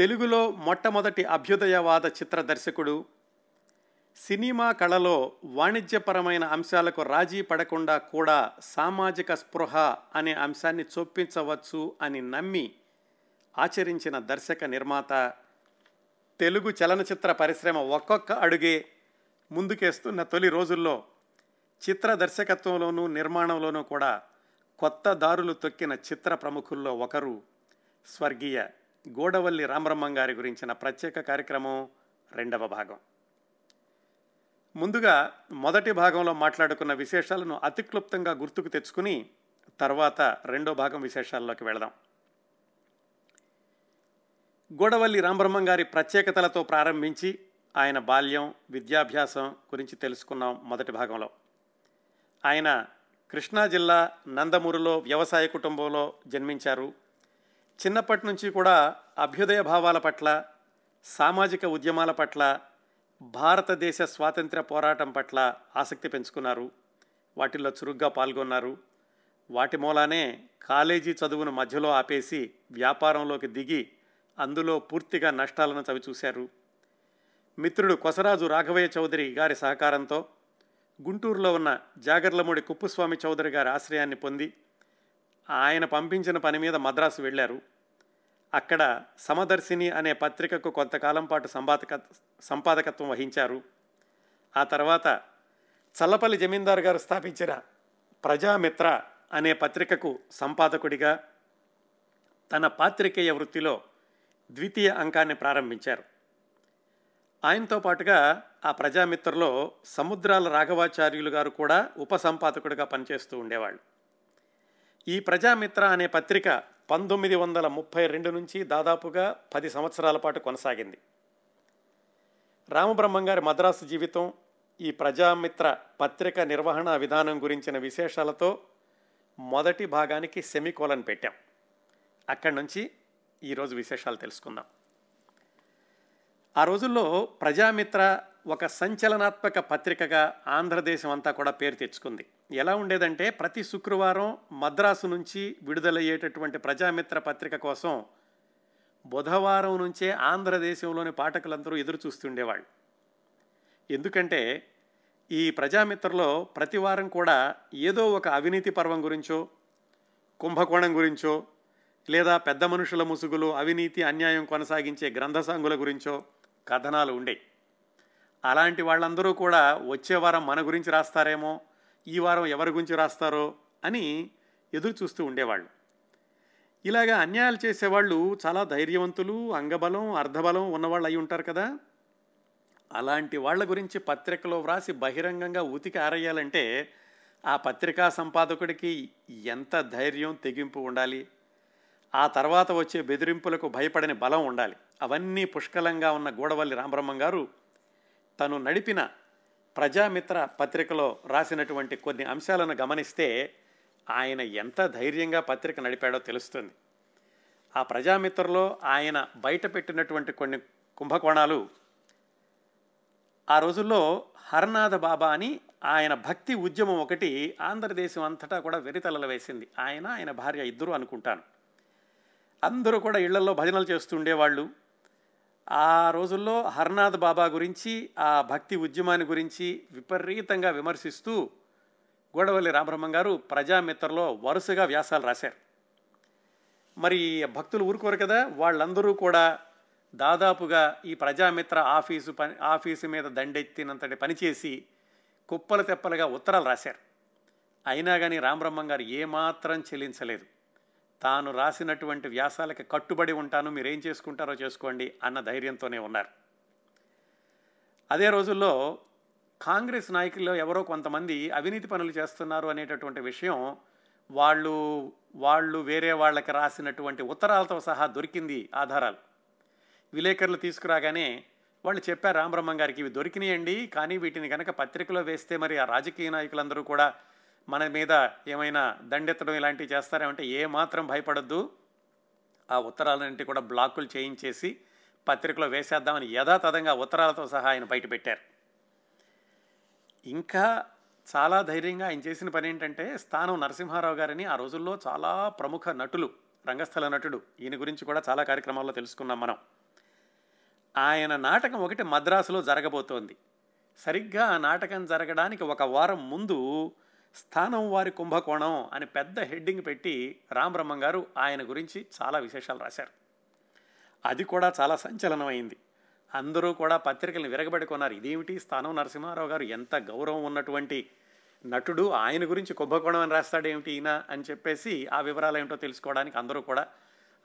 తెలుగులో మొట్టమొదటి అభ్యుదయవాద చిత్ర దర్శకుడు, సినిమా కళలో వాణిజ్యపరమైన అంశాలకు రాజీ పడకుండా కూడా సామాజిక స్పృహ అనే అంశాన్ని చొప్పించవచ్చు అని నమ్మి ఆచరించిన దర్శక నిర్మాత. తెలుగు చలనచిత్ర పరిశ్రమ ఒక్కొక్క అడుగే ముందుకేస్తున్న తొలి రోజుల్లో చిత్ర దర్శకత్వంలోనూ నిర్మాణంలోనూ కూడా కొత్త దారులు తొక్కిన చిత్ర ప్రముఖుల్లో ఒకరు స్వర్గీయ గోడవల్లి రామబ్రహ్మం గారి గురించిన ప్రత్యేక కార్యక్రమం రెండవ భాగం. ముందుగా మొదటి భాగంలో మాట్లాడుకున్న విశేషాలను అతి క్లుప్తంగా గుర్తుకు తెచ్చుకుని తర్వాత రెండో భాగం విశేషాల్లోకి వెళదాం. గోడవల్లి రామబ్రహ్మం గారి ప్రత్యేకతలతో ప్రారంభించి ఆయన బాల్యం, విద్యాభ్యాసం గురించి తెలుసుకున్నాం. మొదటి భాగంలో ఆయన కృష్ణా జిల్లా నందమూరులో వ్యవసాయ కుటుంబంలో జన్మించారు. చిన్నప్పటి నుంచి కూడా అభ్యుదయ భావాల పట్ల, సామాజిక ఉద్యమాల పట్ల, భారతదేశ స్వాతంత్ర పోరాటం పట్ల ఆసక్తి పెంచుకున్నారు. వాటిల్లో చురుగ్గా పాల్గొన్నారు. వాటి మూలానే కాలేజీ చదువును మధ్యలో ఆపేసి వ్యాపారంలోకి దిగి అందులో పూర్తిగా నష్టాలను చవిచూశారు. మిత్రుడు కొసరాజు రాఘవయ్య చౌదరి గారి సహకారంతో గుంటూరులో ఉన్న జాగర్లమూడి కుప్పుస్వామి చౌదరి గారి ఆశ్రయాన్ని పొంది ఆయన పంపించిన పని మీద మద్రాసు వెళ్ళారు. అక్కడ సమదర్శిని అనే పత్రికకు కొంతకాలం పాటు సంపాదకత్వం వహించారు. ఆ తర్వాత చల్లపల్లి జమీందారు గారు స్థాపించిన ప్రజామిత్ర అనే పత్రికకు సంపాదకుడిగా తన పాత్రికేయ వృత్తిలో ద్వితీయ అంకాన్ని ప్రారంభించారు. ఆయనతో పాటుగా ఆ ప్రజామిత్రలో సముద్రాల రాఘవాచార్యులు గారు కూడా ఉపసంపాదకుడిగా పనిచేస్తూ ఉండేవాళ్ళు. ఈ ప్రజామిత్ర అనే పత్రిక 1932 నుంచి దాదాపుగా 10 సంవత్సరాల పాటు కొనసాగింది. రామబ్రహ్మం గారి మద్రాసు జీవితం, ఈ ప్రజామిత్ర పత్రిక నిర్వహణ విధానం గురించిన విశేషాలతో మొదటి భాగానికి సెమికోలన్ పెట్టాం. అక్కడి నుంచి ఈరోజు విశేషాలు తెలుసుకుందాం. ఆ రోజుల్లో ప్రజామిత్ర ఒక సంచలనాత్మక పత్రికగా ఆంధ్రదేశం అంతా కూడా పేరు తెచ్చుకుంది. ఎలా ఉండేదంటే, ప్రతి శుక్రవారం మద్రాసు నుంచి విడుదలయ్యేటటువంటి ప్రజామిత్ర పత్రిక కోసం బుధవారం నుంచే ఆంధ్రదేశంలోని పాఠకులందరూ ఎదురు చూస్తుండేవాళ్ళు. ఎందుకంటే ఈ ప్రజామిత్రలో ప్రతి వారం కూడా ఏదో ఒక అవినీతి పర్వం గురించో, కుంభకోణం గురించో, లేదా పెద్ద మనుషుల ముసుగులు, అవినీతి, అన్యాయం కొనసాగించే గ్రంథసాంగుల గురించో కథనాలు ఉండే. అలాంటి వాళ్ళందరూ కూడా వచ్చే వారం మన గురించి రాస్తారేమో, ఈ వారం ఎవరి గురించి రాస్తారో అని ఎదురు చూస్తూ ఉండేవాళ్ళు. ఇలాగా అన్యాయాలు చేసేవాళ్ళు చాలా ధైర్యవంతులు, అంగబలం, అర్ధబలం ఉన్నవాళ్ళు అయి ఉంటారు కదా. అలాంటి వాళ్ళ గురించి పత్రికలో వ్రాసి బహిరంగంగా ఉతికి ఆరేయాలంటే ఆ పత్రికా సంపాదకుడికి ఎంత ధైర్యం, తెగింపు ఉండాలి. ఆ తర్వాత వచ్చే బెదిరింపులకు భయపడని బలం ఉండాలి. అవన్నీ పుష్కలంగా ఉన్న గోడవల్లి రామబ్రహ్మం గారు తను నడిపిన ప్రజామిత్ర పత్రికలో రాసినటువంటి కొన్ని అంశాలను గమనిస్తే ఆయన ఎంత ధైర్యంగా పత్రిక నడిపాడో తెలుస్తుంది. ఆ ప్రజామిత్రలో ఆయన బయట పెట్టినటువంటి కొన్ని కుంభకోణాలు. ఆ రోజుల్లో హరనాథ బాబా అని ఆయన భక్తి ఉద్యమం ఒకటి ఆంధ్రదేశం అంతటా కూడా వెరితలలు వేసింది. ఆయన భార్య ఇద్దరు అనుకుంటాను. అందరూ కూడా ఇళ్లలో భజనలు చేస్తుండేవాళ్ళు. ఆ రోజుల్లో హరనాథ్ బాబా గురించి, ఆ భక్తి ఉద్యమాన్ని గురించి విపరీతంగా విమర్శిస్తూ గోడవల్లి రామబ్రహ్మం గారు ప్రజామిత్రలో వరుసగా వ్యాసాలు రాశారు. మరి భక్తులు ఊరుకోరు కదా. వాళ్ళందరూ కూడా దాదాపుగా ఈ ప్రజామిత్ర ఆఫీసు మీద దండెత్తినంతటి పనిచేసి కుప్పలు తెప్పలుగా ఉత్తరాలు రాశారు. అయినా కానీ రామబ్రహ్మం గారు ఏమాత్రం చెల్లించలేదు. తాను రాసినటువంటి వ్యాసాలకు కట్టుబడి ఉంటాను, మీరేం చేసుకుంటారో చేసుకోండి అన్న ధైర్యంతోనే ఉన్నారు. అదే రోజుల్లో కాంగ్రెస్ నాయకుల్లో ఎవరో కొంతమంది అవినీతి పనులు చేస్తున్నారు అనేటటువంటి విషయం వాళ్ళు వేరే వాళ్ళకి రాసినటువంటి ఉత్తరాలతో సహా దొరికింది. ఆధారాలు విలేకరులు తీసుకురాగానే వాళ్ళు చెప్పారు రామబ్రహ్మం గారికి, ఇవి దొరికినాయండి, కానీ వీటిని కనుక పత్రికలో వేస్తే మరి ఆ రాజకీయ నాయకులందరూ కూడా మన మీద ఏమైనా దండెత్తడం ఇలాంటివి చేస్తారేమంటే ఏమాత్రం భయపడద్దు, ఆ ఉత్తరాలన్నింటి కూడా బ్లాకులు చేయించేసి పత్రికలో వేసేద్దామని యథాతథంగా ఉత్తరాలతో సహా ఆయన బయటపెట్టారు. ఇంకా చాలా ధైర్యంగా ఆయన చేసిన పని ఏంటంటే, స్థానం నరసింహారావు గారిని, ఆ రోజుల్లో చాలా ప్రముఖ నటులు, రంగస్థల నటుడు, ఈయన గురించి కూడా చాలా కార్యక్రమాల్లో తెలుసుకున్నాం మనం. ఆయన నాటకం ఒకటి మద్రాసులో జరగబోతోంది. సరిగ్గా ఆ నాటకం జరగడానికి ఒక వారం ముందు స్థానం వారి కుంభకోణం అని పెద్ద హెడ్డింగ్ పెట్టి రామబ్రహ్మం గారు ఆయన గురించి చాలా విశేషాలు రాశారు. అది కూడా చాలా సంచలనమైంది. అందరూ కూడా పత్రికలను విరగబెట్టుకున్నారు. ఇదేమిటి, స్థానం నరసింహారావు గారు ఎంత గౌరవం ఉన్నటువంటి నటుడు, ఆయన గురించి కుంభకోణం అని రాస్తాడేమిటి ఈయన అని చెప్పేసి ఆ వివరాలు ఏమిటో తెలుసుకోవడానికి అందరూ కూడా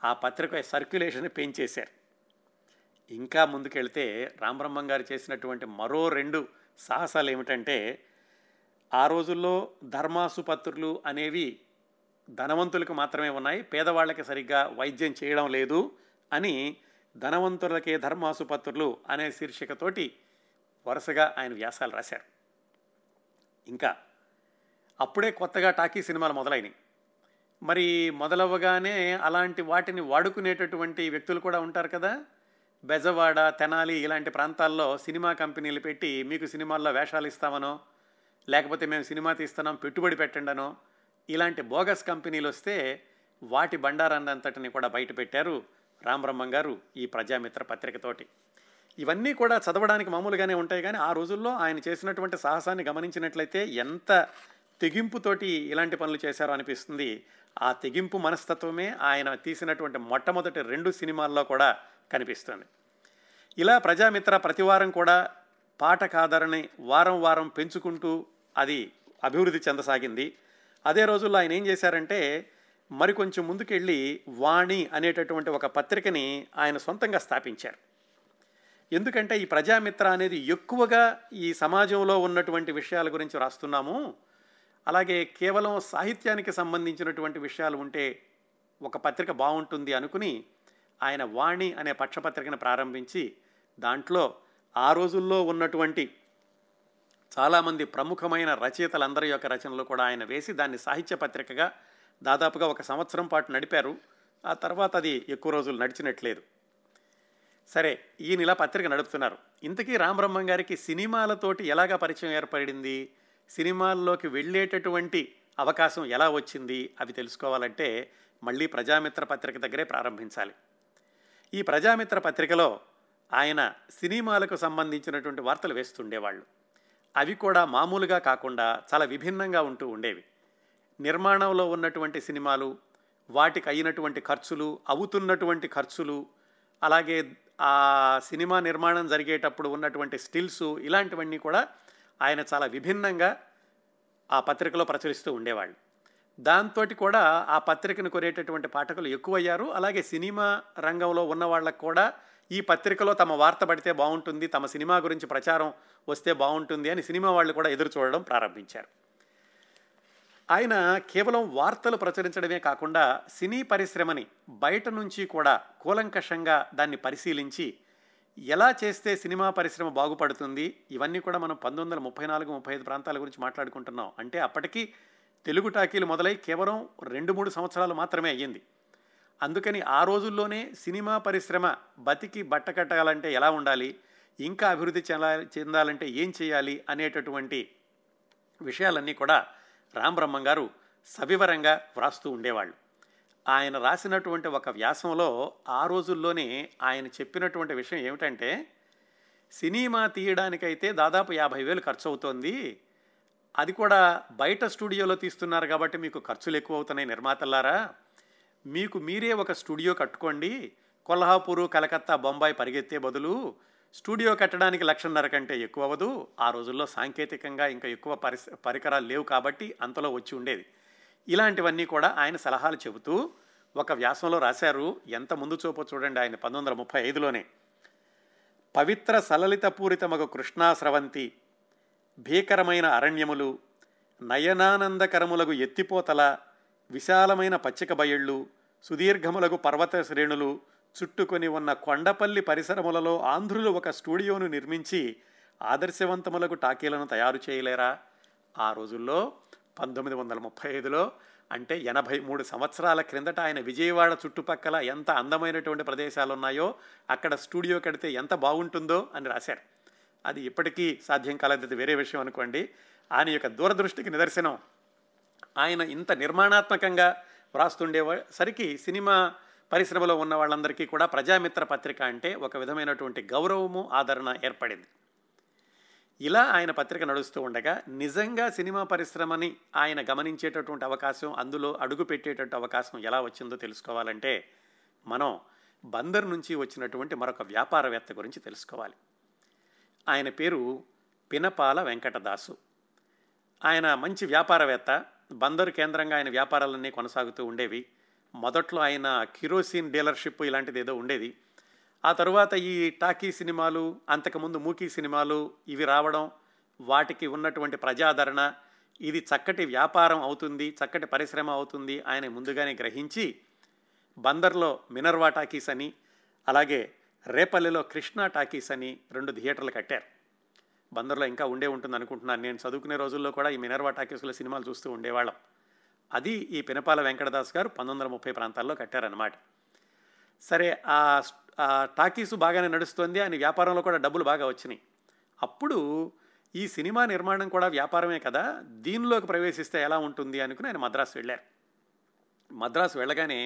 ఆ పత్రిక సర్క్యులేషన్ పెంచేశారు. ఇంకా ముందుకెళ్తే రామబ్రహ్మం గారు చేసినటువంటి మరో రెండు సాహసాలు ఏమిటంటే, ఆ రోజుల్లో ధర్మాసుపత్రులు అనేవి ధనవంతులకు మాత్రమే ఉన్నాయి, పేదవాళ్ళకి సరిగ్గా వైద్యం చేయడం లేదు అని ధనవంతులకే ధర్మాసుపత్రులు అనే శీర్షికతోటి వరుసగా ఆయన వ్యాసాలు రాశారు. ఇంకా అప్పుడే కొత్తగా టాకీ సినిమాలు మొదలైనవి. మరి మొదలవ్వగానే అలాంటి వాటిని వాడుకునేటటువంటి వ్యక్తులు కూడా ఉంటారు కదా. బెజవాడ, తెనాలి ఇలాంటి ప్రాంతాల్లో సినిమా కంపెనీలు పెట్టి మీకు సినిమాల్లో వేషాలు ఇస్తామనో, లేకపోతే మేము సినిమా తీస్తున్నాం పెట్టుబడి పెట్టండనో ఇలాంటి బోగస్ కంపెనీలు వస్తే వాటి బండారాన్నంతటిని కూడా బయట పెట్టారు రామబ్రహ్మం గారు ఈ ప్రజామిత్ర పత్రికతోటి. ఇవన్నీ కూడా చదవడానికి మామూలుగానే ఉంటాయి, కానీ ఆ రోజుల్లో ఆయన చేసినటువంటి సాహసాన్ని గమనించినట్లయితే ఎంత తెగింపుతోటి ఇలాంటి పనులు చేశారో అనిపిస్తుంది. ఆ తెగింపు మనస్తత్వమే ఆయన తీసినటువంటి మొట్టమొదటి రెండు సినిమాల్లో కూడా కనిపిస్తుంది. ఇలా ప్రజామిత్ర ప్రతివారం కూడా పాఠకాదరణి వారం వారం పెంచుకుంటూ అది అభివృద్ధి చెందసాగింది. అదే రోజుల్లో ఆయన ఏం చేశారంటే, మరికొంచెం ముందుకెళ్ళి వాణి అనేటటువంటి ఒక పత్రికని ఆయన సొంతంగా స్థాపించారు. ఎందుకంటే ఈ ప్రజామిత్ర అనేది ఎక్కువగా ఈ సమాజంలో ఉన్నటువంటి విషయాల గురించి రాస్తున్నాము, అలాగే కేవలం సాహిత్యానికి సంబంధించినటువంటి విషయాలు ఉంటే ఒక పత్రిక బాగుంటుంది అనుకుని ఆయన వాణి అనే పక్షపత్రికను ప్రారంభించి దాంట్లో ఆ రోజుల్లో ఉన్నటువంటి చాలామంది ప్రముఖమైన రచయితలందరి యొక్క రచనలు కూడా ఆయన వేసి దాన్ని సాహిత్య పత్రికగా దాదాపుగా 1 సంవత్సరం పాటు నడిపారు. ఆ తర్వాత అది ఎక్కువ రోజులు నడిచినట్లేదు. సరే, ఈయన ఇలా పత్రిక నడుపుతున్నారు. ఇంతకీ రామబ్రహ్మం గారికి సినిమాలతోటి ఎలాగా పరిచయం ఏర్పడింది, సినిమాల్లోకి వెళ్ళేటటువంటి అవకాశం ఎలా వచ్చింది, అవి తెలుసుకోవాలంటే మళ్ళీ ప్రజామిత్ర పత్రిక దగ్గరే ప్రారంభించాలి. ఈ ప్రజామిత్ర పత్రికలో ఆయన సినిమాలకు సంబంధించినటువంటి వార్తలు వేస్తుండేవాళ్ళు. అవి కూడా మామూలుగా కాకుండా చాలా విభిన్నంగా ఉంటూ ఉండేవి. నిర్మాణంలో ఉన్నటువంటి సినిమాలు, వాటికి అయినటువంటి ఖర్చులు, అవుతున్నటువంటి ఖర్చులు, అలాగే ఆ సినిమా నిర్మాణం జరిగేటప్పుడు ఉన్నటువంటి స్టిల్స్, ఇలాంటివన్నీ కూడా ఆయన చాలా విభిన్నంగా ఆ పత్రికలో ప్రచురిస్తూ ఉండేవాళ్ళు. దాంతో కూడా ఆ పత్రికను కొనేటటువంటి పాఠకులు ఎక్కువయ్యారు. అలాగే సినిమా రంగంలో ఉన్న వాళ్ళకు కూడా ఈ పత్రికలో తమ వార్త పడితే బాగుంటుంది, తమ సినిమా గురించి ప్రచారం వస్తే బాగుంటుంది అని సినిమా వాళ్ళు కూడా ఎదురు చూడడం ప్రారంభించారు. ఆయన కేవలం వార్తలు ప్రచురించడమే కాకుండా సినీ పరిశ్రమని బయట నుంచి కూడా కూలంకషంగా దాన్ని పరిశీలించి ఎలా చేస్తే సినిమా పరిశ్రమ బాగుపడుతుంది. ఇవన్నీ కూడా మనం 1934-35 ప్రాంతాల గురించి మాట్లాడుకుంటున్నాం. అంటే అప్పటికి తెలుగు టాకీలు మొదలై కేవలం 2-3 సంవత్సరాలు మాత్రమే అయ్యింది. అందుకని ఆ రోజుల్లోనే సినిమా పరిశ్రమ బతికి బట్ట కట్టాలంటే ఎలా ఉండాలి, ఇంకా అభివృద్ధి చెందాలంటే ఏం చేయాలి అనేటటువంటి విషయాలన్నీ కూడా రామబ్రహ్మం గారు సవివరంగా వ్రాస్తూ ఉండేవాళ్ళు. ఆయన రాసినటువంటి ఒక వ్యాసంలో ఆ రోజుల్లోనే ఆయన చెప్పినటువంటి విషయం ఏమిటంటే, సినిమా తీయడానికైతే దాదాపు 50,000 ఖర్చు అవుతోంది, అది కూడా బయట స్టూడియోలో తీస్తున్నారు కాబట్టి మీకు ఖర్చులు ఎక్కువ అవుతున్నాయి. నిర్మాతలారా, మీకు మీరే ఒక స్టూడియో కట్టుకోండి. కొల్హాపూరు, కలకత్తా, బొంబాయి పరిగెత్తే బదులు స్టూడియో కట్టడానికి 1,500,000 కంటే ఎక్కువ అవ్వదు. ఆ రోజుల్లో సాంకేతికంగా ఇంకా ఎక్కువ పరికరాలు లేవు కాబట్టి అంతలో వచ్చి ఉండేది. ఇలాంటివన్నీ కూడా ఆయన సలహాలు చెబుతూ ఒక వ్యాసంలో రాశారు. ఎంత ముందు చూపో చూడండి ఆయన 1935లోనే. పవిత్ర సలలితపూరితమగు కృష్ణాస్రవంతి, భీకరమైన అరణ్యములు, నయనానందకరములకు ఎత్తిపోతల, విశాలమైన పచ్చిక బయళ్ళు, సుదీర్ఘములకు పర్వత శ్రేణులు చుట్టుకొని ఉన్న కొండపల్లి పరిసరములలో ఆంధ్రులు ఒక స్టూడియోను నిర్మించి ఆదర్శవంతములకు టాకీలను తయారు చేయలేరా. ఆ రోజుల్లో 1935లో అంటే 83 సంవత్సరాల క్రిందట ఆయన విజయవాడ చుట్టుపక్కల ఎంత అందమైనటువంటి ప్రదేశాలు ఉన్నాయో అక్కడ స్టూడియో కడితే ఎంత బాగుంటుందో అని రాశారు. అది ఇప్పటికీ సాధ్యం కాలేదు, వేరే విషయం అనుకోండి. ఆయన యొక్క దూరదృష్టికి నిదర్శనం. ఆయన ఇంత నిర్మాణాత్మకంగా వ్రాస్తుండేసరికి సినిమా పరిశ్రమలో ఉన్న వాళ్ళందరికీ కూడా ప్రజామిత్ర పత్రిక అంటే ఒక విధమైనటువంటి గౌరవము, ఆదరణ ఏర్పడింది. ఇలా ఆయన పత్రిక నడుస్తూ ఉండగా నిజంగా సినిమా పరిశ్రమని ఆయన గమనించేటటువంటి అవకాశం, అందులో అడుగుపెట్టేటటువంటి అవకాశం ఎలా వచ్చిందో తెలుసుకోవాలంటే మనం బందర్ నుంచి వచ్చినటువంటి మరొక వ్యాపారవేత్త గురించి తెలుసుకోవాలి. ఆయన పేరు పినపాల వెంకటదాసు. ఆయన మంచి వ్యాపారవేత్త. బందరు కేంద్రంగా ఆయన వ్యాపారాలన్నీ కొనసాగుతూ ఉండేవి. మొదట్లో ఆయన కిరోసిన్ డీలర్షిప్ ఇలాంటిది ఏదో ఉండేది. ఆ తర్వాత ఈ టాకీ సినిమాలు, అంతకుముందు మూకీ సినిమాలు, ఇవి రావడం, వాటికి ఉన్నటువంటి ప్రజాదరణ, ఇది చక్కటి వ్యాపారం అవుతుంది, చక్కటి పరిశ్రమ అవుతుంది ఆయన ముందుగానే గ్రహించి బందర్లో మినర్వా టాకీస్ అని, అలాగే రేపల్లెలో కృష్ణా టాకీస్ అని రెండు థియేటర్లు కట్టారు. బందర్లో ఇంకా ఉండే ఉంటుంది అనుకుంటున్నాను. నేను చదువుకునే రోజుల్లో కూడా ఈ మినర్వా టాకీస్లో సినిమాలు చూస్తూ ఉండేవాళ్ళం. అది ఈ పినపాల వెంకటదాస్ గారు 1930 ప్రాంతాల్లో కట్టారన్నమాట. సరే, ఆ టాకీసు బాగానే నడుస్తుంది, ఆయన వ్యాపారంలో కూడా డబ్బులు బాగా వచ్చినాయి. అప్పుడు ఈ సినిమా నిర్మాణం కూడా వ్యాపారమే కదా, దీనిలోకి ప్రవేశిస్తే ఎలా ఉంటుంది అనుకుని ఆయన మద్రాసు వెళ్ళారు. మద్రాసు వెళ్ళగానే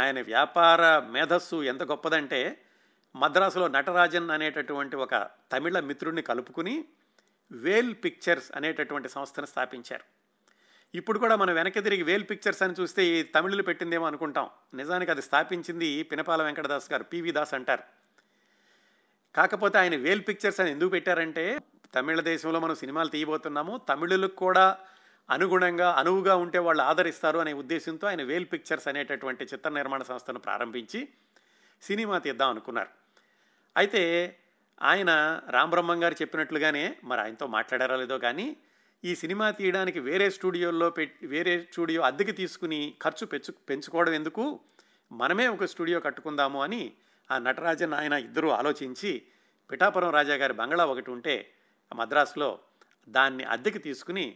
ఆయన వ్యాపార మేధస్సు ఎంత గొప్పదంటే మద్రాసులో నటరాజన్ అనేటటువంటి ఒక తమిళ మిత్రుడిని కలుపుకుని వేల్ పిక్చర్స్ అనేటటువంటి సంస్థను స్థాపించారు. ఇప్పుడు కూడా మనం వెనక్కి తిరిగి వేల్ పిక్చర్స్ అని చూస్తే ఈ తమిళులు పెట్టిందేమో అనుకుంటాం. నిజానికి అది స్థాపించింది పినపాల వెంకటదాస్ గారు, పివి దాస్ అంటారు. కాకపోతే ఆయన వేల్ పిక్చర్స్ అని ఎందుకు పెట్టారంటే, తమిళ దేశంలో మనం సినిమాలు తీయబోతున్నాము, తమిళులకు కూడా అనుగుణంగా అనువుగా ఉంటే వాళ్ళు ఆదరిస్తారు అనే ఉద్దేశంతో ఆయన వేల్ పిక్చర్స్ అనేటటువంటి చిత్ర నిర్మాణ సంస్థను ప్రారంభించి సినిమా తీద్దాం అనుకున్నారు. అయితే ఆయన రామబ్రహ్మం గారు చెప్పినట్లుగానే, మరి ఆయనతో మాట్లాడారో లేదో కానీ, ఈ సినిమా తీయడానికి వేరే స్టూడియో అద్దెకి తీసుకుని ఖర్చు పెంచుకోవడం ఎందుకు, మనమే ఒక స్టూడియో కట్టుకుందాము అని ఆ నటరాజన్ ఆయన ఇద్దరూ ఆలోచించి పిఠాపురం రాజా గారి బంగ్లా ఒకటి ఉంటే మద్రాసులో దాన్ని అద్దెకి తీసుకుని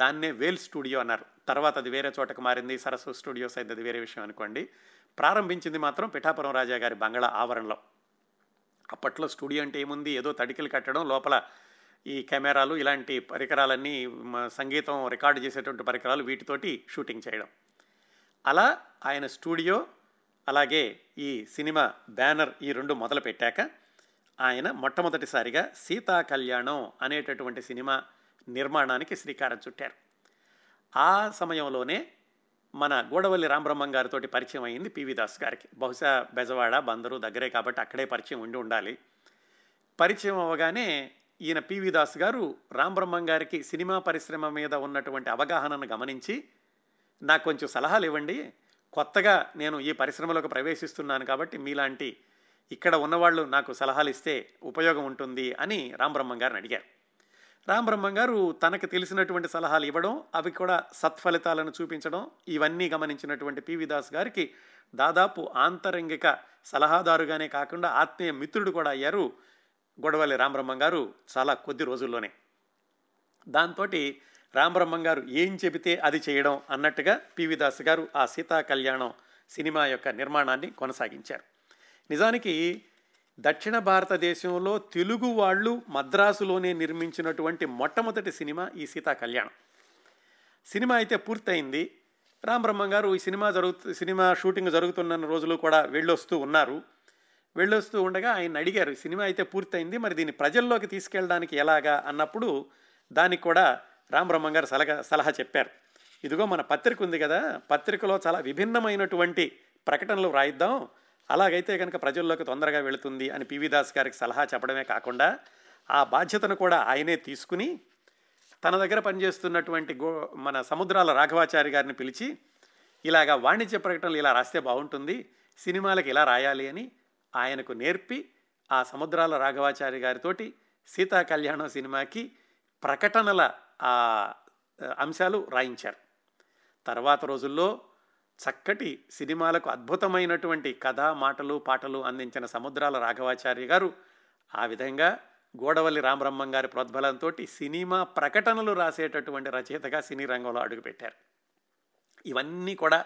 దాన్నే వేల్ స్టూడియో అన్నారు. తర్వాత అది వేరే చోటకు మారింది, సరస్సు స్టూడియోస్ అయితే అది వేరే విషయం అనుకోండి. ప్రారంభించింది మాత్రం పిఠాపురం రాజా గారి బంగ్లా ఆవరణలో. అప్పట్లో స్టూడియో అంటే ఏముంది, ఏదో తడికలు కట్టడం, లోపల ఈ కెమెరాలు ఇలాంటి పరికరాలన్నీ, సంగీతం రికార్డు చేసేటువంటి పరికరాలు, వీటితోటి షూటింగ్ చేయడం. అలా ఆయన స్టూడియో అలాగే ఈ సినిమా బ్యానర్ ఈ రెండు మొదలు పెట్టాక ఆయన మొట్టమొదటిసారిగా సీతా కళ్యాణం అనేటటువంటి సినిమా నిర్మాణానికి శ్రీకారం చుట్టారు. ఆ సమయంలోనే మన గూడవల్లి రామబ్రహ్మం గారితో పరిచయం అయింది పివి దాస్ గారికి. బహుశా బెజవాడ బందరు దగ్గరే కాబట్టి అక్కడే పరిచయం ఉండి ఉండాలి. పరిచయం అవ్వగానే ఈయన పివి దాస్ గారు రామబ్రహ్మం గారికి సినిమా పరిశ్రమ మీద ఉన్నటువంటి అవగాహనను గమనించి, నాకు కొంచెం సలహాలు ఇవ్వండి, కొత్తగా నేను ఈ పరిశ్రమలోకి ప్రవేశిస్తున్నాను కాబట్టి మీలాంటి ఇక్కడ ఉన్నవాళ్ళు నాకు సలహాలు ఇస్తే ఉపయోగం ఉంటుంది అని రామబ్రహ్మం గారిని అడిగారు. రామబ్రహ్మం గారు తనకు తెలిసినటువంటి సలహాలు ఇవ్వడం, అవి కూడా సత్ఫలితాలను చూపించడం, ఇవన్నీ గమనించినటువంటి పివి దాస్ గారికి దాదాపు ఆంతరంగిక సలహాదారుగానే కాకుండా ఆత్మీయ మిత్రుడు కూడా అయ్యారు గొడవల్లి రామబ్రహ్మం గారు చాలా కొద్ది రోజుల్లోనే. దాంతో రామబ్రహ్మం గారు ఏం చెబితే అది చేయడం అన్నట్టుగా పివి దాస్ గారు ఆ సీతా కళ్యాణం సినిమా యొక్క నిర్మాణాన్ని కొనసాగించారు. నిజానికి దక్షిణ భారతదేశంలో తెలుగు వాళ్ళు మద్రాసులోనే నిర్మించినటువంటి మొట్టమొదటి సినిమా ఈ సీతా కళ్యాణం. సినిమా అయితే పూర్తయింది. రామబ్రహ్మం గారు ఈ సినిమా షూటింగ్ జరుగుతున్న రోజులు కూడా వెళ్ళొస్తూ ఉన్నారు. వెళ్ళొస్తూ ఉండగా ఆయన అడిగారు, సినిమా అయితే పూర్తయింది, మరి దీన్ని ప్రజల్లోకి తీసుకెళ్ళడానికి ఎలాగా అన్నప్పుడు దానికి కూడా రామబ్రహ్మం గారు సలహా చెప్పారు. ఇదిగో మన పత్రిక ఉంది కదా, పత్రికలో చాలా విభిన్నమైనటువంటి ప్రకటనలు రాయిద్దాం, అలాగైతే కనుక ప్రజల్లోకి తొందరగా వెళుతుంది అని పివి దాస్ గారికి సలహా చెప్పడమే కాకుండా ఆ బాధ్యతను కూడా ఆయనే తీసుకుని తన దగ్గర పనిచేస్తున్నటువంటి మన సముద్రాల రాఘవాచారి గారిని పిలిచి, ఇలాగా వాణిజ్య ప్రకటనలు ఇలా రాస్తే బాగుంటుంది, సినిమాలకు ఇలా రాయాలి అని ఆయనకు నేర్పి ఆ సముద్రాల రాఘవాచారి గారితోటి సీతా కళ్యాణం సినిమాకి ప్రకటనల అంశాలు రాయించారు. తర్వాత రోజుల్లో చక్కటి సినిమాలకు అద్భుతమైనటువంటి కథ, మాటలు, పాటలు అందించిన సముద్రాల రాఘవాచార్య గారు ఆ విధంగా గూడవల్లి రామబ్రహ్మం గారి ప్రోద్బలంతో సినిమా ప్రకటనలు రాసేటటువంటి రచయితగా సినీ రంగంలో అడుగుపెట్టారు. ఇవన్నీ కూడా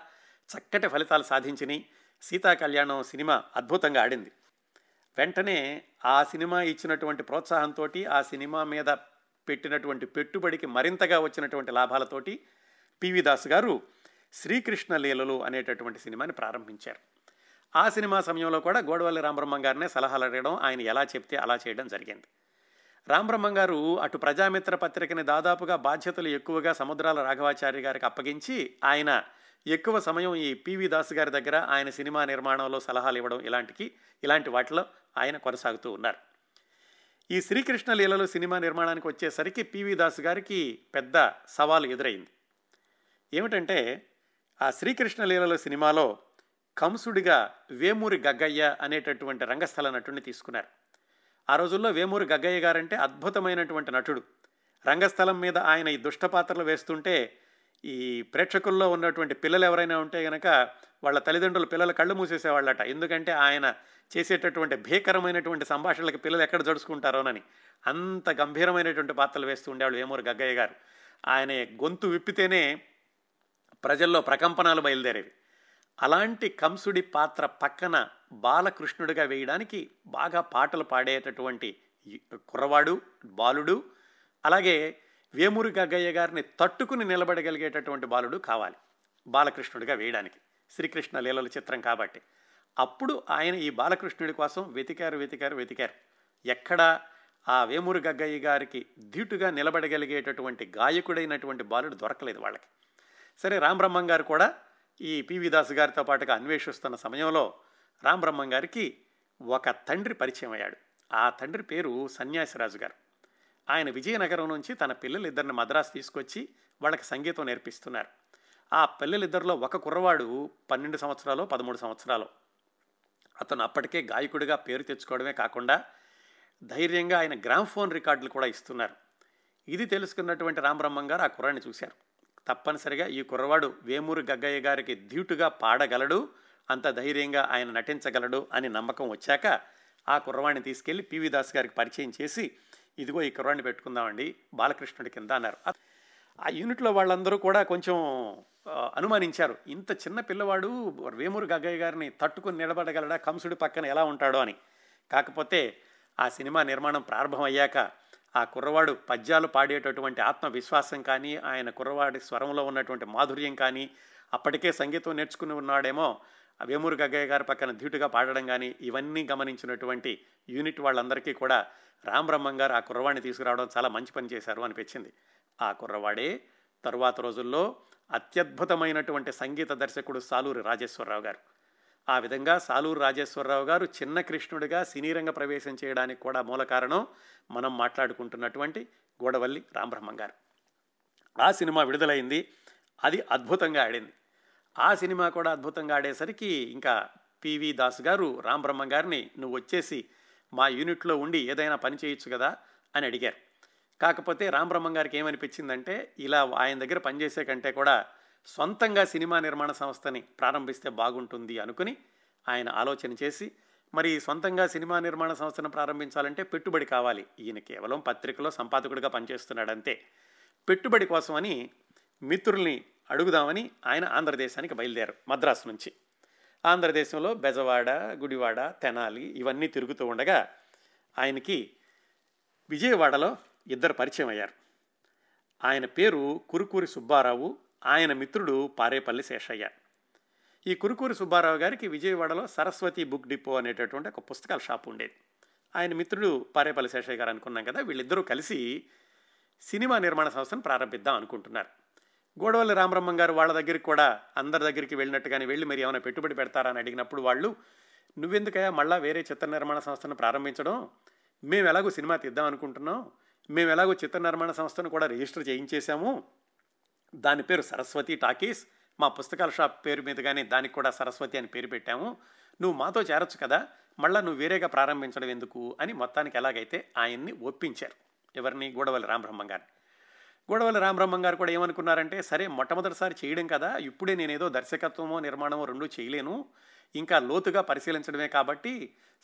చక్కటి ఫలితాలు సాధించినాయి. సీతా కళ్యాణం సినిమా అద్భుతంగా ఆడింది. వెంటనే ఆ సినిమా ఇచ్చినటువంటి ప్రోత్సాహంతో, ఆ సినిమా మీద పెట్టినటువంటి పెట్టుబడికి మరింతగా వచ్చినటువంటి లాభాలతోటి పివి దాస్ గారు శ్రీకృష్ణ లీలలు అనేటటువంటి సినిమాని ప్రారంభించారు. ఆ సినిమా సమయంలో కూడా గోడవల్లి రామబ్రహ్మం గారినే సలహాలు అడగడం, ఆయన ఎలా చెప్తే అలా చేయడం జరిగింది. రామబ్రహ్మం గారు అటు ప్రజామిత్ర పత్రికని దాదాపుగా బాధ్యతలు ఎక్కువగా సముద్రాల రాఘవాచార్య గారికి అప్పగించి ఆయన ఎక్కువ సమయం ఈ పివి దాస్ గారి దగ్గర ఆయన సినిమా నిర్మాణంలో సలహాలు ఇవ్వడం ఇలాంటి వాటిలో ఆయన కొనసాగుతూ ఉన్నారు. ఈ శ్రీకృష్ణ లీలలో సినిమా నిర్మాణానికి వచ్చేసరికి పివి దాస్ గారికి పెద్ద సవాలు ఎదురైంది. ఏమిటంటే ఆ శ్రీకృష్ణ లీలలో సినిమాలో కంసుడిగా వేమూరి గగ్గయ్య అనేటటువంటి రంగస్థల నటుడిని తీసుకున్నారు. ఆ రోజుల్లో వేమూరి గగ్గయ్య గారంటే అద్భుతమైనటువంటి నటుడు. రంగస్థలం మీద ఆయన ఈ దుష్ట పాత్రలు వేస్తుంటే ఈ ప్రేక్షకుల్లో ఉన్నటువంటి పిల్లలు ఎవరైనా ఉంటే కనుక వాళ్ళ తల్లిదండ్రులు పిల్లల కళ్ళు మూసేసేవాళ్ళట. ఎందుకంటే ఆయన చేసేటటువంటి భీకరమైనటువంటి సంభాషణలకు పిల్లలు ఎక్కడ జడుచుకుంటారోనని అంత గంభీరమైనటువంటి పాత్రలు వేస్తూ ఉండేవాళ్ళు వేమూరి గగ్గయ్య గారు. ఆయన గొంతు విప్పితేనే ప్రజల్లో ప్రకంపనాలు బయలుదేరేవి. అలాంటి కంసుడి పాత్ర పక్కన బాలకృష్ణుడిగా వేయడానికి బాగా పాటలు పాడేటటువంటి కుర్రవాడు బాలుడు, అలాగే వేమూరి గగ్గయ్య గారిని తట్టుకుని నిలబడగలిగేటటువంటి బాలుడు కావాలి బాలకృష్ణుడిగా వేయడానికి, శ్రీకృష్ణ లీలల చిత్రం కాబట్టి. అప్పుడు ఆయన ఈ బాలకృష్ణుడి కోసం వెతికారు. ఎక్కడా ఆ వేమూరి గగ్గయ్య గారికి ధీటుగా నిలబడగలిగేటటువంటి గాయకుడైనటువంటి బాలుడు దొరకలేదు వాళ్ళకి. సరే, రామబ్రహ్మం గారు కూడా ఈ పివి దాస్ గారితో పాటుగా అన్వేషిస్తున్న సమయంలో రామబ్రహ్మం గారికి ఒక తండ్రి పరిచయం అయ్యాడు. ఆ తండ్రి పేరు సన్యాసిరాజు గారు. ఆయన విజయనగరం నుంచి తన పిల్లలిద్దరిని మద్రాసు తీసుకొచ్చి వాళ్ళకి సంగీతం నేర్పిస్తున్నారు. ఆ పిల్లలిద్దరిలో ఒక కుర్రవాడు 12 సంవత్సరాలు 13 సంవత్సరాలు. అతను అప్పటికే గాయకుడిగా పేరు తెచ్చుకోవడమే కాకుండా ధైర్యంగా ఆయన గ్రామ్ఫోన్ రికార్డులు కూడా ఇస్తున్నారు. ఇది తెలుసుకున్నటువంటి రామబ్రహ్మం గారు ఆ కుర్రాన్ని చూశారు. తప్పనిసరిగా ఈ కుర్రవాడు వేమూరి గగ్గయ్య గారికి ధీటుగా పాడగలడు, అంత ధైర్యంగా ఆయన నటించగలడు అని నమ్మకం వచ్చాక ఆ కుర్రవాడిని తీసుకెళ్లి పివి దాస్ గారికి పరిచయం చేసి, ఇదిగో ఈ కుర్రాడిని పెట్టుకుందామండి బాలకృష్ణుడి కింద అన్నారు. ఆ యూనిట్లో వాళ్ళందరూ కూడా కొంచెం అనుమానించారు, ఇంత చిన్న పిల్లవాడు వేమూరి గగ్గయ్య గారిని తట్టుకుని నిలబడగలడా, కంసుడి పక్కన ఎలా ఉంటాడో అని. కాకపోతే ఆ సినిమా నిర్మాణం ప్రారంభమయ్యాక ఆ కుర్రవాడు పద్యాలు పాడేటటువంటి ఆత్మవిశ్వాసం కానీ, ఆయన కుర్రవాడి స్వరంలో ఉన్నటువంటి మాధుర్యం కానీ, అప్పటికే సంగీతం నేర్చుకుని ఉన్నాడేమో వేమూరి గగ్గయ్య గారి పక్కన ధీటుగా పాడడం కానీ, ఇవన్నీ గమనించినటువంటి యూనిట్ వాళ్ళందరికీ కూడా రామబ్రహ్మం గారు ఆ కుర్రవాడిని తీసుకురావడం చాలా మంచి పని చేశారు అనిపించింది. ఆ కుర్రవాడే తరువాత రోజుల్లో అత్యద్భుతమైనటువంటి సంగీత దర్శకుడు సాలూరి రాజేశ్వరరావు గారు. ఆ విధంగా సాలూరి రాజేశ్వరరావు గారు చిన్న కృష్ణుడిగా సినీ రంగ ప్రవేశం చేయడానికి కూడా మూల కారణం మనం మాట్లాడుకుంటున్నటువంటి గోడవల్లి రామబ్రహ్మం గారు. ఆ సినిమా విడుదలైంది, అది అద్భుతంగా ఆడింది. ఆ సినిమా కూడా అద్భుతంగా ఆడేసరికి ఇంకా పివి దాస్ గారు రామబ్రహ్మం గారిని, నువ్వు వచ్చేసి మా యూనిట్లో ఉండి ఏదైనా పని చేయొచ్చు కదా అని అడిగారు. కాకపోతే రామబ్రహ్మం గారికి ఏమనిపించిందంటే, ఇలా ఆయన దగ్గర పనిచేసే కంటే కూడా సొంతంగా సినిమా నిర్మాణ సంస్థని ప్రారంభిస్తే బాగుంటుంది అనుకుని ఆయన ఆలోచన చేసి, మరి సొంతంగా సినిమా నిర్మాణ సంస్థను ప్రారంభించాలంటే పెట్టుబడి కావాలి, ఈయన కేవలం పత్రికలో సంపాదకుడిగా పనిచేస్తున్నాడంతే, పెట్టుబడి కోసమని మిత్రుల్ని అడుగుదామని ఆయన ఆంధ్రదేశానికి బయలుదేరారు మద్రాసు నుంచి. ఆంధ్రదేశంలో బెజవాడ, గుడివాడ, తెనాలి ఇవన్నీ తిరుగుతూ ఉండగా ఆయనకి విజయవాడలో ఇద్దరు పరిచయం అయ్యారు. ఆయన పేరు కురుకూరి సుబ్బారావు, ఆయన మిత్రుడు పారేపల్లి శేషయ్య. ఈ కురుకూరి సుబ్బారావు గారికి విజయవాడలో సరస్వతి బుక్ డిపో అనేటటువంటి ఒక పుస్తకాల షాపు ఉండేది. ఆయన మిత్రుడు పారేపల్లి శేషయ్య గారు అనుకున్నాం కదా. వీళ్ళిద్దరూ కలిసి సినిమా నిర్మాణ సంస్థను ప్రారంభిద్దాం అనుకుంటున్నారు. గోడవల్లి రామబ్రహ్మం గారు వాళ్ళ దగ్గరికి కూడా అందరి దగ్గరికి వెళ్ళినట్టుగానే వెళ్ళి, మరి ఏమైనా పెట్టుబడి పెడతారని అడిగినప్పుడు వాళ్ళు, నువ్వెందుకయ్యా మళ్ళీ వేరే చిత్ర నిర్మాణ సంస్థను ప్రారంభించడం, మేము ఎలాగో సినిమా తీద్దాం అనుకుంటున్నాం, మేము ఎలాగో చిత్ర నిర్మాణ సంస్థను కూడా రిజిస్టర్ చేయించేశాము, దాని పేరు సరస్వతి టాకీస్, మా పుస్తకాల షాప్ పేరు మీదుగానే దానికి కూడా సరస్వతి అని పేరు పెట్టాము, నువ్వు మాతో చేరొచ్చు కదా, మళ్ళీ నువ్వు వేరేగా ప్రారంభించడం ఎందుకు అని మొత్తానికి ఎలాగైతే ఆయన్ని ఒప్పించారు. ఎవరిని? గోడవల్లి రామబ్రహ్మం గారిని. గోడవల్లి రామబ్రహ్మం గారు కూడా ఏమనుకున్నారంటే, సరే మొట్టమొదటిసారి చేయడం కదా, ఇప్పుడే నేనేదో దర్శకత్వమో నిర్మాణమో రెండూ చేయలేను, ఇంకా లోతుగా పరిశీలించడమే కాబట్టి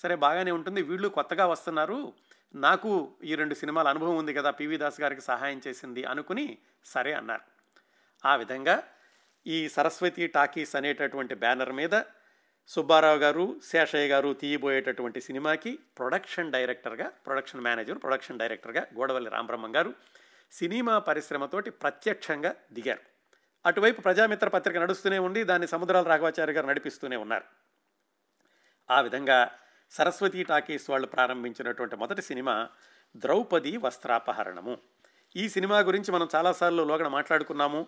సరే బాగానే ఉంటుంది, వీళ్ళు కొత్తగా వస్తున్నారు, నాకు ఈ 2 సినిమాల అనుభవం ఉంది కదా, పివి దాస్ గారికి సహాయం చేసింది అనుకుని సరే అన్నారు. ఆ విధంగా ఈ సరస్వతి టాకీస్ అనేటటువంటి బ్యానర్ మీద సుబ్బారావు గారు, శేషయ్య గారు తీయబోయేటటువంటి సినిమాకి ప్రొడక్షన్ డైరెక్టర్గా గోడవల్లి రామబ్రహ్మం గారు సినిమా పరిశ్రమతోటి ప్రత్యక్షంగా దిగారు. అటువైపు ప్రజామిత్ర పత్రిక నడుస్తూనే ఉండి దాన్ని సముద్రాల రాఘవాచార్య గారు నడిపిస్తూనే ఉన్నారు. ఆ విధంగా సరస్వతి టాకీస్ వాళ్ళు ప్రారంభించినటువంటి మొదటి సినిమా ద్రౌపది వస్త్రాపహరణము. ఈ సినిమా గురించి మనం చాలాసార్లు లోగడ మాట్లాడుకున్నాము.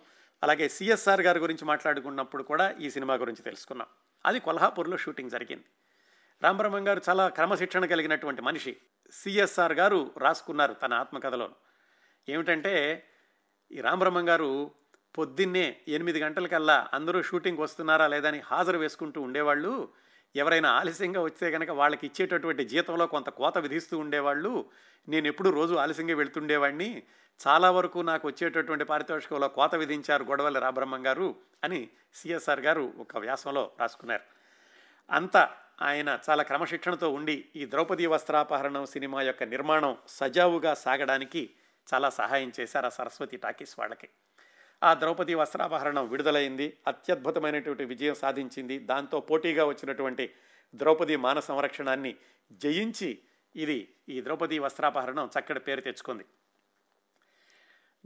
అలాగే సిఎస్ఆర్ గారి గురించి మాట్లాడుకున్నప్పుడు కూడా ఈ సినిమా గురించి తెలుసుకున్నాం. అది కొల్హాపూర్లో షూటింగ్ జరిగింది. రామబ్రహ్మం గారు చాలా క్రమశిక్షణ కలిగినటువంటి మనిషి. సిఎస్ఆర్ గారు రాసుకున్నారు తన ఆత్మకథలో ఏమిటంటే, ఈ రామబ్రహ్మం గారు పొద్దున్నే 8 గంటలకల్లా అందరూ షూటింగ్ వస్తున్నారా లేదా అని హాజరు వేసుకుంటూ ఉండేవాళ్ళు. ఎవరైనా ఆలస్యంగా వస్తే కనుక వాళ్ళకి ఇచ్చేటటువంటి జీతంలో కొంత కోత విధిస్తూ ఉండేవాళ్ళు. నేను ఎప్పుడూ రోజు ఆలస్యంగా వెళ్తుండేవాడిని, చాలా వరకు నాకు వచ్చేటటువంటి పారితోషికంలో కోత విధించారు గొడవల రామబ్రహ్మం గారు అని సిఎస్ఆర్ గారు ఒక వ్యాసంలో రాసుకున్నారు. అంతా ఆయన చాలా క్రమశిక్షణతో ఉండి ఈ ద్రౌపది వస్త్రాపహరణం సినిమా యొక్క నిర్మాణం సజావుగా సాగడానికి చాలా సహాయం చేశారు ఆ సరస్వతి టాకీస్ వాళ్ళకి. ఆ ద్రౌపది వస్త్రాపహరణం విడుదలైంది, అత్యద్భుతమైనటువంటి విజయం సాధించింది. దాంతో పోటీగా వచ్చినటువంటి ద్రౌపది మాన సంరక్షణాన్ని జయించి ఇది ఈ ద్రౌపది వస్త్రాపహరణం చక్కటి పేరు తెచ్చుకుంది.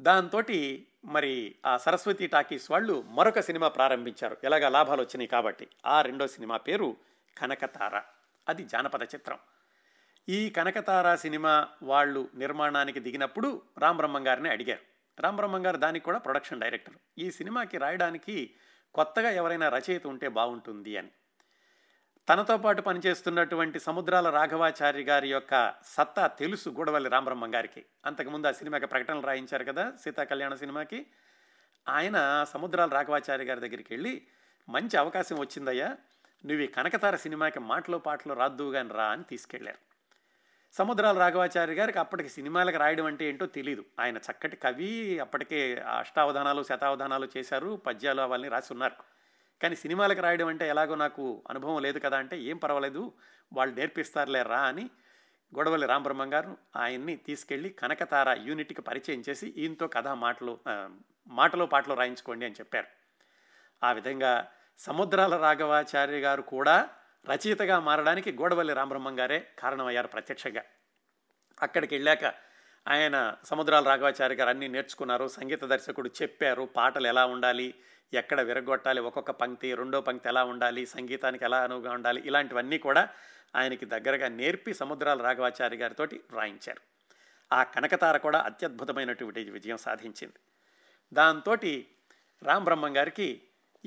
దాంతో మరి ఆ సరస్వతి టాకీస్ వాళ్ళు మరొక సినిమా ప్రారంభించారు. ఎలాగా లాభాలు వచ్చినాయి కాబట్టి ఆ రెండో సినిమా పేరు కనకతార. అది జానపద చిత్రం. ఈ కనకతార సినిమా వాళ్ళు నిర్మాణానికి దిగినప్పుడు రామబ్రహ్మం గారిని అడిగారు. రామబ్రహ్మం గారు దానికి కూడా ప్రొడక్షన్ డైరెక్టర్. ఈ సినిమాకి రాయడానికి కొత్తగా ఎవరైనా రచయిత ఉంటే బాగుంటుంది అని. తనతో పాటు పనిచేస్తున్నటువంటి సముద్రాల రాఘవాచారి గారి యొక్క సత్తా తెలుసు గూడవల్లి రామబ్రహ్మం గారికి. అంతకుముందు ఆ సినిమాకి ప్రకటనలు రాయించారు కదా సీతా కళ్యాణ సినిమాకి. ఆయన సముద్రాల రాఘవాచారి గారి దగ్గరికి వెళ్ళి, మంచి అవకాశం వచ్చిందయ్యా, నువ్వు ఈ కనకతార సినిమాకి మాటలో పాటలో రాద్దువుగాని రా అని తీసుకెళ్లారు. సముద్రాల రాఘవాచారి గారికి అప్పటికి సినిమాలకు రాయడం అంటే ఏంటో తెలీదు. ఆయన చక్కటి కవి, అప్పటికే అష్టావధానాలు శతావధానాలు చేశారు, పద్యాలు అవన్నీ రాసి ఉన్నారు. కానీ సినిమాలకు రాయడం అంటే ఎలాగో నాకు అనుభవం లేదు కదా అంటే, ఏం పర్వాలేదు వాళ్ళు నేర్పిస్తారులే రా అని గొడవల్లి రామబ్రహ్మం గారు ఆయన్ని తీసుకెళ్ళి కనకతార యూనిట్కి పరిచయం చేసి ఈయనతో కథ మాటలో పాటలో రాయించుకోండి అని చెప్పారు. ఆ విధంగా సముద్రాల రాఘవాచారి గారు కూడా రచయితగా మారడానికి గూడవల్లి రామబ్రహ్మం గారే కారణమయ్యారు ప్రత్యక్షంగా. అక్కడికి వెళ్ళాక ఆయన సముద్రాల రాఘవాచారి గారు అన్నీ నేర్చుకున్నారు. సంగీత దర్శకుడు చెప్పారు పాటలు ఎలా ఉండాలి, ఎక్కడ విరగొట్టాలి, ఒక్కొక్క పంక్తి, రెండో పంక్తి ఎలా ఉండాలి, సంగీతానికి ఎలా అనువుగా ఉండాలి, ఇలాంటివన్నీ కూడా ఆయనకి దగ్గరగా నేర్పి సముద్రాల రాఘవాచారి గారితో రాయించారు. ఆ కనకతార కూడా అత్యద్భుతమైనటువంటి విజయం సాధించింది. దాంతో రామబ్రహ్మం గారికి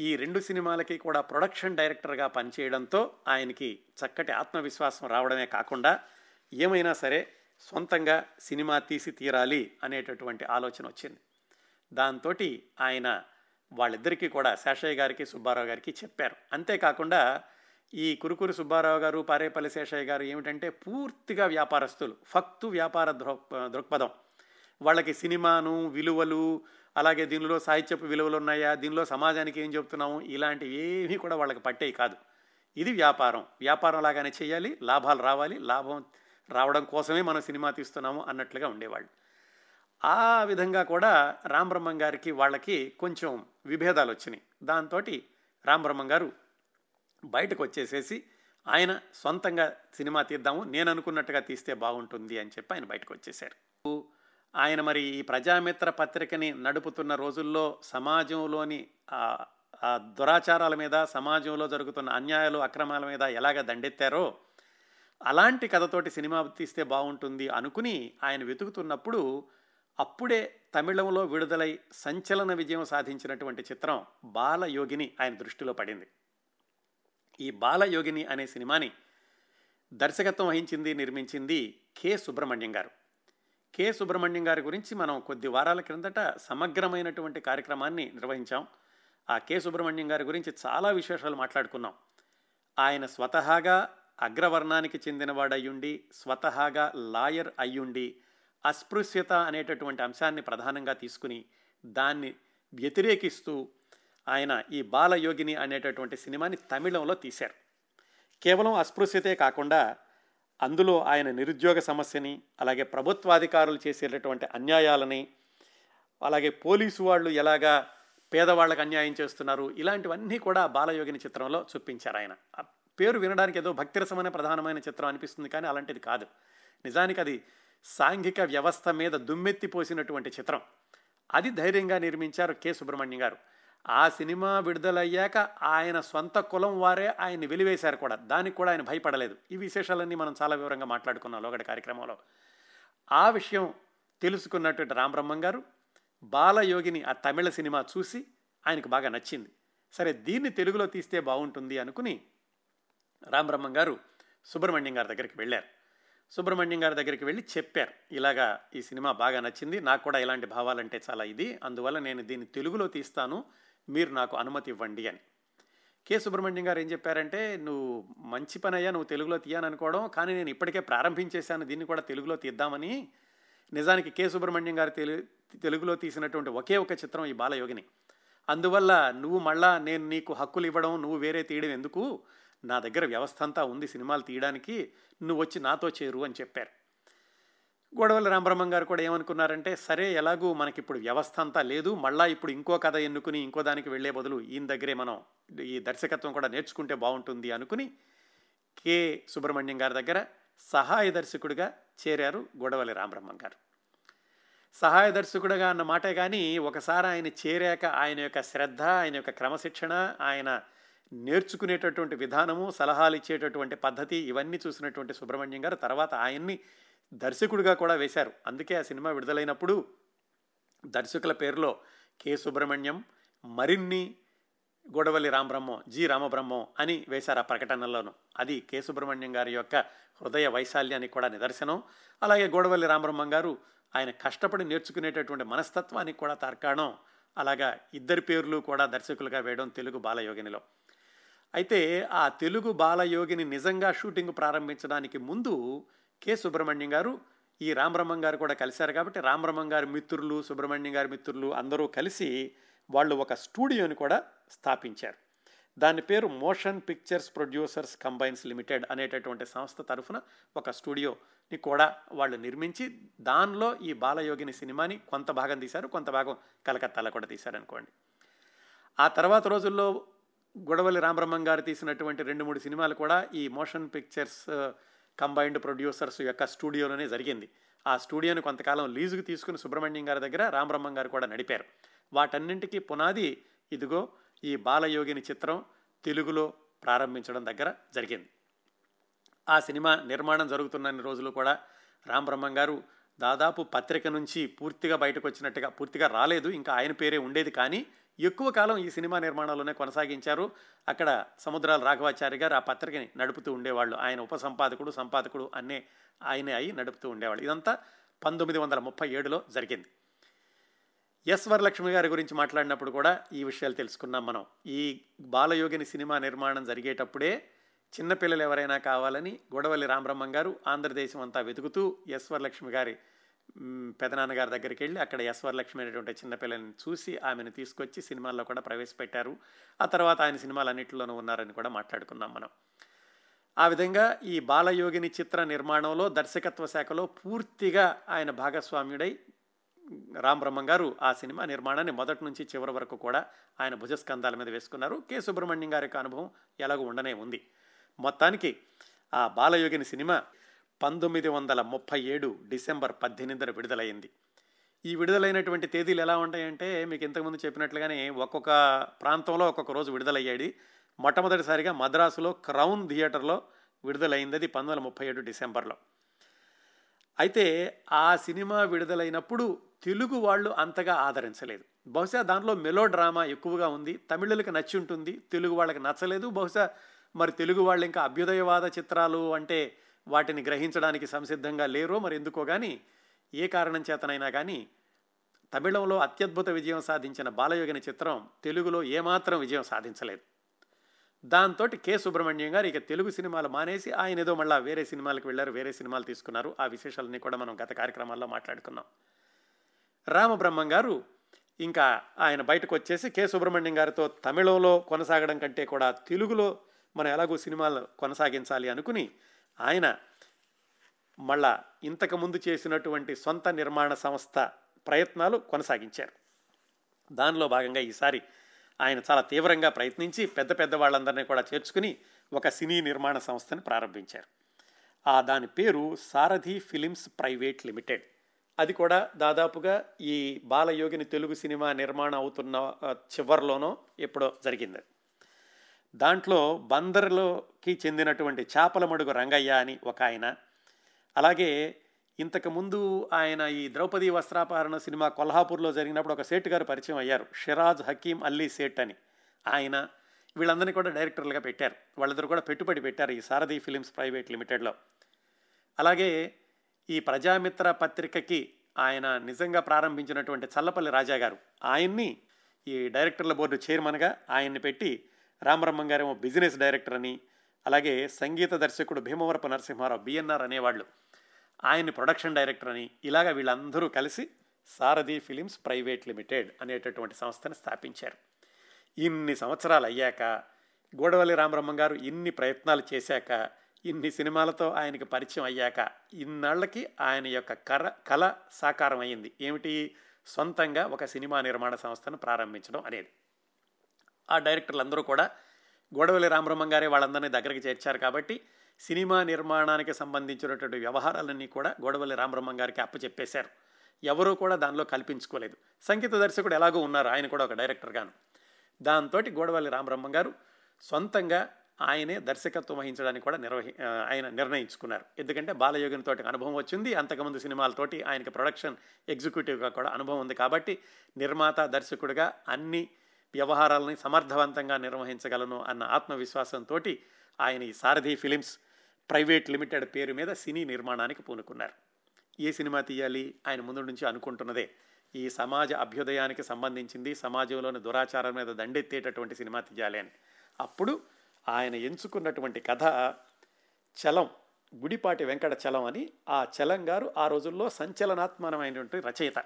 ఈ రెండు సినిమాలకి కూడా ప్రొడక్షన్ డైరెక్టర్గా పనిచేయడంతో ఆయనకి చక్కటి ఆత్మవిశ్వాసం రావడమే కాకుండా ఏమైనా సరే సొంతంగా సినిమా తీసి తీరాలి అనేటటువంటి ఆలోచన వచ్చింది. దాంతో ఆయన వాళ్ళిద్దరికీ కూడా శేషయ్య గారికి సుబ్బారావు గారికి చెప్పారు. అంతేకాకుండా ఈ కురుకూరి సుబ్బారావు గారు పారేపల్లి శేషయ్య గారు ఏమిటంటే పూర్తిగా వ్యాపారస్తులు, ఫక్తు వ్యాపార దృక్పథం. వాళ్ళకి సినిమాను విలువలు, అలాగే దీనిలో సాహిత్యపు విలువలు ఉన్నాయా, దీనిలో సమాజానికి ఏం చెబుతున్నాము, ఇలాంటివి ఏమీ కూడా వాళ్ళకి పట్టేవి కాదు. ఇది వ్యాపారం, వ్యాపారం లాగానే చేయాలి, లాభాలు రావాలి, లాభం రావడం కోసమే మనం సినిమా తీస్తున్నాము అన్నట్లుగా ఉండేవాళ్ళు. ఆ విధంగా కూడా రామబ్రహ్మం గారికి వాళ్ళకి కొంచెం విభేదాలు వచ్చినాయి. దాంతో రామబ్రహ్మం గారు బయటకు వచ్చేసేసి ఆయన సొంతంగా సినిమా తీద్దాము, నేను అనుకున్నట్టుగా తీస్తే బాగుంటుంది అని చెప్పి ఆయన బయటకు వచ్చేసారు. ఆయన మరి ఈ ప్రజామిత్ర పత్రికని నడుపుతున్న రోజుల్లో సమాజంలోని దురాచారాల మీద, సమాజంలో జరుగుతున్న అన్యాయాలు అక్రమాల మీద ఎలాగ దండెత్తారో అలాంటి కథతోటి సినిమా తీస్తే బాగుంటుంది అనుకుని ఆయన వెతుకుతున్నప్పుడు అప్పుడే తమిళంలో విడుదలై సంచలన విజయం సాధించినటువంటి చిత్రం బాలయోగిని ఆయన దృష్టిలో పడింది. ఈ బాలయోగిని అనే సినిమాని దర్శకత్వం వహించింది నిర్మించింది కె సుబ్రహ్మణ్యం గారు. కె సుబ్రహ్మణ్యం గారి గురించి మనం కొద్ది వారాల క్రిందట సమగ్రమైనటువంటి కార్యక్రమాన్ని నిర్వహించాం. ఆ కె సుబ్రహ్మణ్యం గారి గురించి చాలా విశేషాలు మాట్లాడుకున్నాం. ఆయన స్వతహాగా అగ్రవర్ణానికి చెందినవాడయ్యుండి, స్వతహాగా లాయర్ అయ్యుండి, అస్పృశ్యత అనేటటువంటి అంశాన్ని ప్రధానంగా తీసుకుని దాన్ని వ్యతిరేకిస్తూ ఆయన ఈ బాలయోగిని అనేటటువంటి సినిమాని తమిళంలో తీశారు. కేవలం అస్పృశ్యతే కాకుండా అందులో ఆయన నిరుద్యోగ సమస్యని, అలాగే ప్రభుత్వాధికారులు చేసేటటువంటి అన్యాయాలని, అలాగే పోలీసు వాళ్ళు ఎలాగా పేదవాళ్ళకు అన్యాయం చేస్తున్నారు, ఇలాంటివన్నీ కూడా బాలయోగిని చిత్రంలో చూపించారు. ఆయన పేరు వినడానికి ఏదో భక్తిరసమైన ప్రధానమైన చిత్రం అనిపిస్తుంది, కానీ అలాంటిది కాదు. నిజానికి అది సాంఘిక వ్యవస్థ మీద దుమ్మెత్తిపోసినటువంటి చిత్రం. అది ధైర్యంగా నిర్మించారు కె సుబ్రహ్మణ్యం గారు. ఆ సినిమా విడుదలయ్యాక ఆయన సొంత కులం వారే ఆయన్ని వెలివేశారు కూడా, దానికి కూడా ఆయన భయపడలేదు. ఈ విశేషాలన్నీ మనం చాలా వివరంగా మాట్లాడుకున్నాం లోగడ కార్యక్రమంలో. ఆ విషయం తెలుసుకున్నటువంటి రామబ్రహ్మం గారు బాలయోగిని ఆ తమిళ సినిమా చూసి ఆయనకు బాగా నచ్చింది. సరే దీన్ని తెలుగులో తీస్తే బాగుంటుంది అనుకుని రామబ్రహ్మం గారు సుబ్రహ్మణ్యం గారి దగ్గరికి వెళ్ళారు. సుబ్రహ్మణ్యం గారి దగ్గరికి వెళ్ళి చెప్పారు, ఇలాగా ఈ సినిమా బాగా నచ్చింది, నాకు కూడా ఇలాంటి భావాలంటే చాలా ఇది, అందువల్ల నేను దీన్ని తెలుగులో తీస్తాను, మీరు నాకు అనుమతి ఇవ్వండి అని. కె సుబ్రహ్మణ్యం గారు ఏం చెప్పారంటే, నువ్వు మంచి పని అయ్యా నువ్వు తెలుగులో తీయాలనుకోవడం, కానీ నేను ఇప్పటికే ప్రారంభించేశాను దీన్ని కూడా తెలుగులో తీద్దామని. నిజానికి కె సుబ్రహ్మణ్యం గారు తెలుగులో తీసినటువంటి ఒకే ఒక చిత్రం ఈ బాలయోగిని. అందువల్ల నువ్వు మళ్ళా నేను నీకు హక్కులు ఇవ్వడం, నువ్వు వేరే తీయడం ఎందుకు, నా దగ్గర వ్యవస్థ అంతా ఉంది సినిమాలు తీయడానికి, నువ్వు వచ్చి నాతో చేరు అని చెప్పారు. గోడవల్లి రామబ్రహ్మం గారు కూడా ఏమనుకున్నారంటే, సరే ఎలాగూ మనకిప్పుడు వ్యవస్థ అంతా లేదు, మళ్ళీ ఇప్పుడు ఇంకో కథ ఎన్నుకుని ఇంకో దానికి వెళ్లే బదులు ఈయన దగ్గరే మనం ఈ దర్శకత్వం కూడా నేర్చుకుంటే బాగుంటుంది అనుకుని కె సుబ్రహ్మణ్యం గారి దగ్గర సహాయ దర్శకుడిగా చేరారు గోడవల్లి రామబ్రహ్మం గారు. సహాయ దర్శకుడిగా అన్న మాటే కానీ ఒకసారి ఆయన చేరాక ఆయన యొక్క శ్రద్ధ, ఆయన యొక్క క్రమశిక్షణ, ఆయన నేర్చుకునేటటువంటి విధానము, సలహాలు ఇచ్చేటటువంటి పద్ధతి, ఇవన్నీ చూసినటువంటి సుబ్రహ్మణ్యం గారు తర్వాత ఆయన్ని దర్శకుడిగా కూడా వేశారు. అందుకే ఆ సినిమా విడుదలైనప్పుడు దర్శకుల పేరులో కె సుబ్రహ్మణ్యం, మరిన్ని గోడవల్లి రామబ్రహ్మం, జి రామబ్రహ్మం అని వేశారు ఆ ప్రకటనలోను. అది కె సుబ్రహ్మణ్యం గారి యొక్క హృదయ వైశాల్యానికి కూడా నిదర్శనం. అలాగే గోడవల్లి రామబ్రహ్మం గారు ఆయన కష్టపడి నేర్చుకునేటటువంటి మనస్తత్వానికి కూడా తార్కాణం. అలాగా ఇద్దరి పేర్లు కూడా దర్శకులుగా వేయడం తెలుగు బాలయోగినిలో. అయితే ఆ తెలుగు బాలయోగిని నిజంగా షూటింగ్ ప్రారంభించడానికి ముందు కె సుబ్రహ్మణ్యం గారు ఈ రామబ్రహ్మం గారు కూడా కలిశారు కాబట్టి రామబ్రహ్మం గారి మిత్రులు, సుబ్రహ్మణ్యం గారి మిత్రులు అందరూ కలిసి వాళ్ళు ఒక స్టూడియోని కూడా స్థాపించారు. దాని పేరు motion pictures producers combines limited అనేటటువంటి సంస్థ తరఫున ఒక స్టూడియోని కూడా వాళ్ళు నిర్మించి దానిలో ఈ బాలయోగిని సినిమాని కొంత భాగం తీశారు, కొంత భాగం కలకత్తాలో కూడా తీశారనుకోండి. ఆ తర్వాత రోజుల్లో గోడవల్లి రామబ్రహ్మం గారు తీసినటువంటి 2-3 సినిమాలు కూడా ఈ మోషన్ పిక్చర్స్ కంబైన్డ్ ప్రొడ్యూసర్స్ యొక్క స్టూడియోలోనే జరిగింది. ఆ స్టూడియోని కొంతకాలం లీజుకు తీసుకుని సుబ్రహ్మణ్యం గారి దగ్గర రామబ్రహ్మం గారు కూడా నడిపారు. వాటన్నింటికీ పునాది ఇదిగో ఈ బాలయోగిని చిత్రం తెలుగులో ప్రారంభించడం దగ్గర జరిగింది. ఆ సినిమా నిర్మాణం జరుగుతున్న రోజులు కూడా రామబ్రహ్మం గారు దాదాపు పత్రిక నుంచి పూర్తిగా బయటకు వచ్చినట్టుగా, పూర్తిగా రాలేదు, ఇంకా ఆయన పేరే ఉండేది, కానీ ఎక్కువ కాలం ఈ సినిమా నిర్మాణంలోనే కొనసాగించారు. అక్కడ సముద్రాల రాఘవాచారి గారు ఆ పత్రికని నడుపుతూ ఉండేవాళ్ళు. ఆయన ఉపసంపాదకుడు, సంపాదకుడు అనే ఆయనే అయి నడుపుతూ ఉండేవాళ్ళు. ఇదంతా 1937లో జరిగింది. ఎస్ వరలక్ష్మి గారి గురించి మాట్లాడినప్పుడు కూడా ఈ విషయాలు తెలుసుకున్నాం మనం. ఈ బాలయోగిని సినిమా నిర్మాణం జరిగేటప్పుడే చిన్నపిల్లలు ఎవరైనా కావాలని గోడవల్లి రామబ్రహ్మం గారు ఆంధ్రదేశం అంతా వెతుకుతూ ఎస్ వరలక్ష్మి గారి పెదనాన్నగారి దగ్గరికి వెళ్ళి అక్కడ ఎస్ వరలక్ష్మి అనేటువంటి చిన్నపిల్లని చూసి ఆమెను తీసుకొచ్చి సినిమాల్లో కూడా ప్రవేశపెట్టారు. ఆ తర్వాత ఆయన సినిమాలు అన్నింటిలోనూ ఉన్నారని కూడా మాట్లాడుకున్నాం మనం. ఆ విధంగా ఈ బాలయోగిని చిత్ర నిర్మాణంలో దర్శకత్వ శాఖలో పూర్తిగా ఆయన భాగస్వామ్యుడై రామబ్రహ్మం గారు ఆ సినిమా నిర్మాణాన్ని మొదటి నుంచి చివరి వరకు కూడా ఆయన భుజస్కంధాల మీద వేసుకున్నారు. కె సుబ్రహ్మణ్యం గారి యొక్క అనుభవం ఎలాగూ ఉండనే ఉంది. మొత్తానికి ఆ బాలయోగిని సినిమా 1937 డిసెంబర్ 18 విడుదలైంది. ఈ విడుదలైనటువంటి తేదీలు ఎలా ఉంటాయంటే, మీకు ఇంతకుముందు చెప్పినట్లుగానే ఒక్కొక్క ప్రాంతంలో ఒక్కొక్క రోజు విడుదలయ్యాయి. మొట్టమొదటిసారిగా మద్రాసులో క్రౌన్ థియేటర్లో విడుదలైంది అది 1937 డిసెంబర్లో. అయితే ఆ సినిమా విడుదలైనప్పుడు తెలుగు వాళ్ళు అంతగా ఆదరించలేదు. బహుశా దానిలో మెలో డ్రామా ఎక్కువగా ఉంది, తమిళులకు నచ్చి ఉంటుంది, తెలుగు వాళ్ళకి నచ్చలేదు. బహుశా మరి తెలుగు వాళ్ళు ఇంకా అభ్యుదయవాద చిత్రాలు అంటే వాటిని గ్రహించడానికి సంసిద్ధంగా లేరో మరి ఎందుకో కానీ, ఏ కారణం చేతనైనా కానీ తమిళంలో అత్యద్భుత విజయం సాధించిన బాలయోగిని చిత్రం తెలుగులో ఏమాత్రం విజయం సాధించలేదు. దాంతో కె సుబ్రహ్మణ్యం గారు ఇక తెలుగు సినిమాలు మానేసి ఆయన ఏదో మళ్ళీ వేరే సినిమాలకు వెళ్ళారు, వేరే సినిమాలు తీసుకున్నారు. ఆ విశేషాలన్నీ కూడా మనం గత కార్యక్రమాల్లో మాట్లాడుకున్నాం. రామబ్రహ్మం గారు ఇంకా ఆయన బయటకు వచ్చేసి కె సుబ్రహ్మణ్యం గారితో తమిళంలో కొనసాగడం కంటే కూడా తెలుగులో మనం ఎలాగో సినిమాలు కొనసాగించాలి అనుకుని ఆయన మళ్ళా ఇంతకుముందు చేసినటువంటి సొంత నిర్మాణ సంస్థ ప్రయత్నాలు కొనసాగించారు. దానిలో భాగంగా ఈసారి ఆయన చాలా తీవ్రంగా ప్రయత్నించి పెద్ద వాళ్ళందరినీ కూడా చేర్చుకుని ఒక సినీ నిర్మాణ సంస్థని ప్రారంభించారు. దాని పేరు సారథి ఫిలిమ్స్ ప్రైవేట్ లిమిటెడ్. అది కూడా దాదాపుగా ఈ బాలయోగిని తెలుగు సినిమా నిర్మాణం అవుతున్న చివరిలోనో ఎప్పుడో జరిగింది. దాంట్లో బందరులోకి చెందినటువంటి చాపలమడుగు రంగయ్య అని ఒక ఆయన, అలాగే ఇంతకుముందు ఆయన ఈ ద్రౌపది వస్త్రాపహరణ సినిమా కొల్హాపూర్లో జరిగినప్పుడు ఒక సేట్ గారు పరిచయం అయ్యారు, షిరాజ్ హకీం అల్లీ సేట్ అని ఆయన. వీళ్ళందరినీ కూడా డైరెక్టర్లుగా పెట్టారు, వాళ్ళిద్దరు కూడా పెట్టుబడి పెట్టారు ఈ సారథి ఫిలిమ్స్ ప్రైవేట్ లిమిటెడ్లో. అలాగే ఈ ప్రజామిత్ర పత్రికకి ఆయన నిజంగా ప్రారంభించినటువంటి చల్లపల్లి రాజా గారు, ఆయన్ని ఈ డైరెక్టర్ల బోర్డు చైర్మన్గా ఆయన్ని పెట్టి, రామరమ్మ గారేమో బిజినెస్ డైరెక్టర్ అని, అలాగే సంగీత దర్శకుడు భీమవరపు నరసింహారావు బిఎన్ఆర్ అనేవాళ్ళు ఆయన్ని ప్రొడక్షన్ డైరెక్టర్ అని, ఇలాగ వీళ్ళందరూ కలిసి సారథి ఫిలిమ్స్ ప్రైవేట్ లిమిటెడ్ అనేటటువంటి సంస్థని స్థాపించారు. ఇన్ని సంవత్సరాలు అయ్యాక గూడవల్లి రామరమ్మ గారు ఇన్ని ప్రయత్నాలు చేశాక, ఇన్ని సినిమాలతో ఆయనకి పరిచయం అయ్యాక, ఇన్నాళ్ళకి ఆయన యొక్క కళ సాకారం అయ్యింది. ఏమిటి? సొంతంగా ఒక సినిమా నిర్మాణ సంస్థను ప్రారంభించడం అనేది. ఆ డైరెక్టర్లందరూ కూడా గూడవల్లి రామరమ్మ గారే వాళ్ళందరినీ దగ్గరికి చేర్చారు కాబట్టి సినిమా నిర్మాణానికి సంబంధించినటువంటి వ్యవహారాలన్నీ కూడా గూడవల్లి రామరమ్మ గారికి అప్పచెప్పేశారు. ఎవరూ కూడా దానిలో కల్పించుకోలేదు. సంగీత దర్శకుడు ఎలాగూ ఉన్నారు, ఆయన కూడా ఒక డైరెక్టర్గాను. దాంతో గూడవల్లి రామరమ్మ గారు సొంతంగా ఆయనే దర్శకత్వం వహించడానికి కూడా ఆయన నిర్ణయించుకున్నారు. ఎందుకంటే బాలయోగిని తోటి అనుభవం వచ్చింది, అంతకుముందు సినిమాలతోటి ఆయనకి ప్రొడక్షన్ ఎగ్జిక్యూటివ్గా కూడా అనుభవం ఉంది కాబట్టి నిర్మాత దర్శకుడిగా అన్ని వ్యవహారాలని సమర్థవంతంగా నిర్వహించగలను అన్న ఆత్మవిశ్వాసంతో ఆయన ఈ సారథి ఫిలిమ్స్ ప్రైవేట్ లిమిటెడ్ పేరు మీద సినీ నిర్మాణానికి పూనుకున్నారు. ఏ సినిమా తీయాలి? ఆయన ముందు నుంచి అనుకుంటున్నదే, ఈ సమాజ అభ్యుదయానికి సంబంధించింది, సమాజంలోని దురాచారం మీద దండెత్తేటటువంటి సినిమా తీయాలి అని. అప్పుడు ఆయన ఎంచుకున్నటువంటి కథ చలం, గుడిపాటి వెంకట చలం అని. ఆ చలం గారు ఆ రోజుల్లో సంచలనాత్మకమైనటువంటి రచయిత.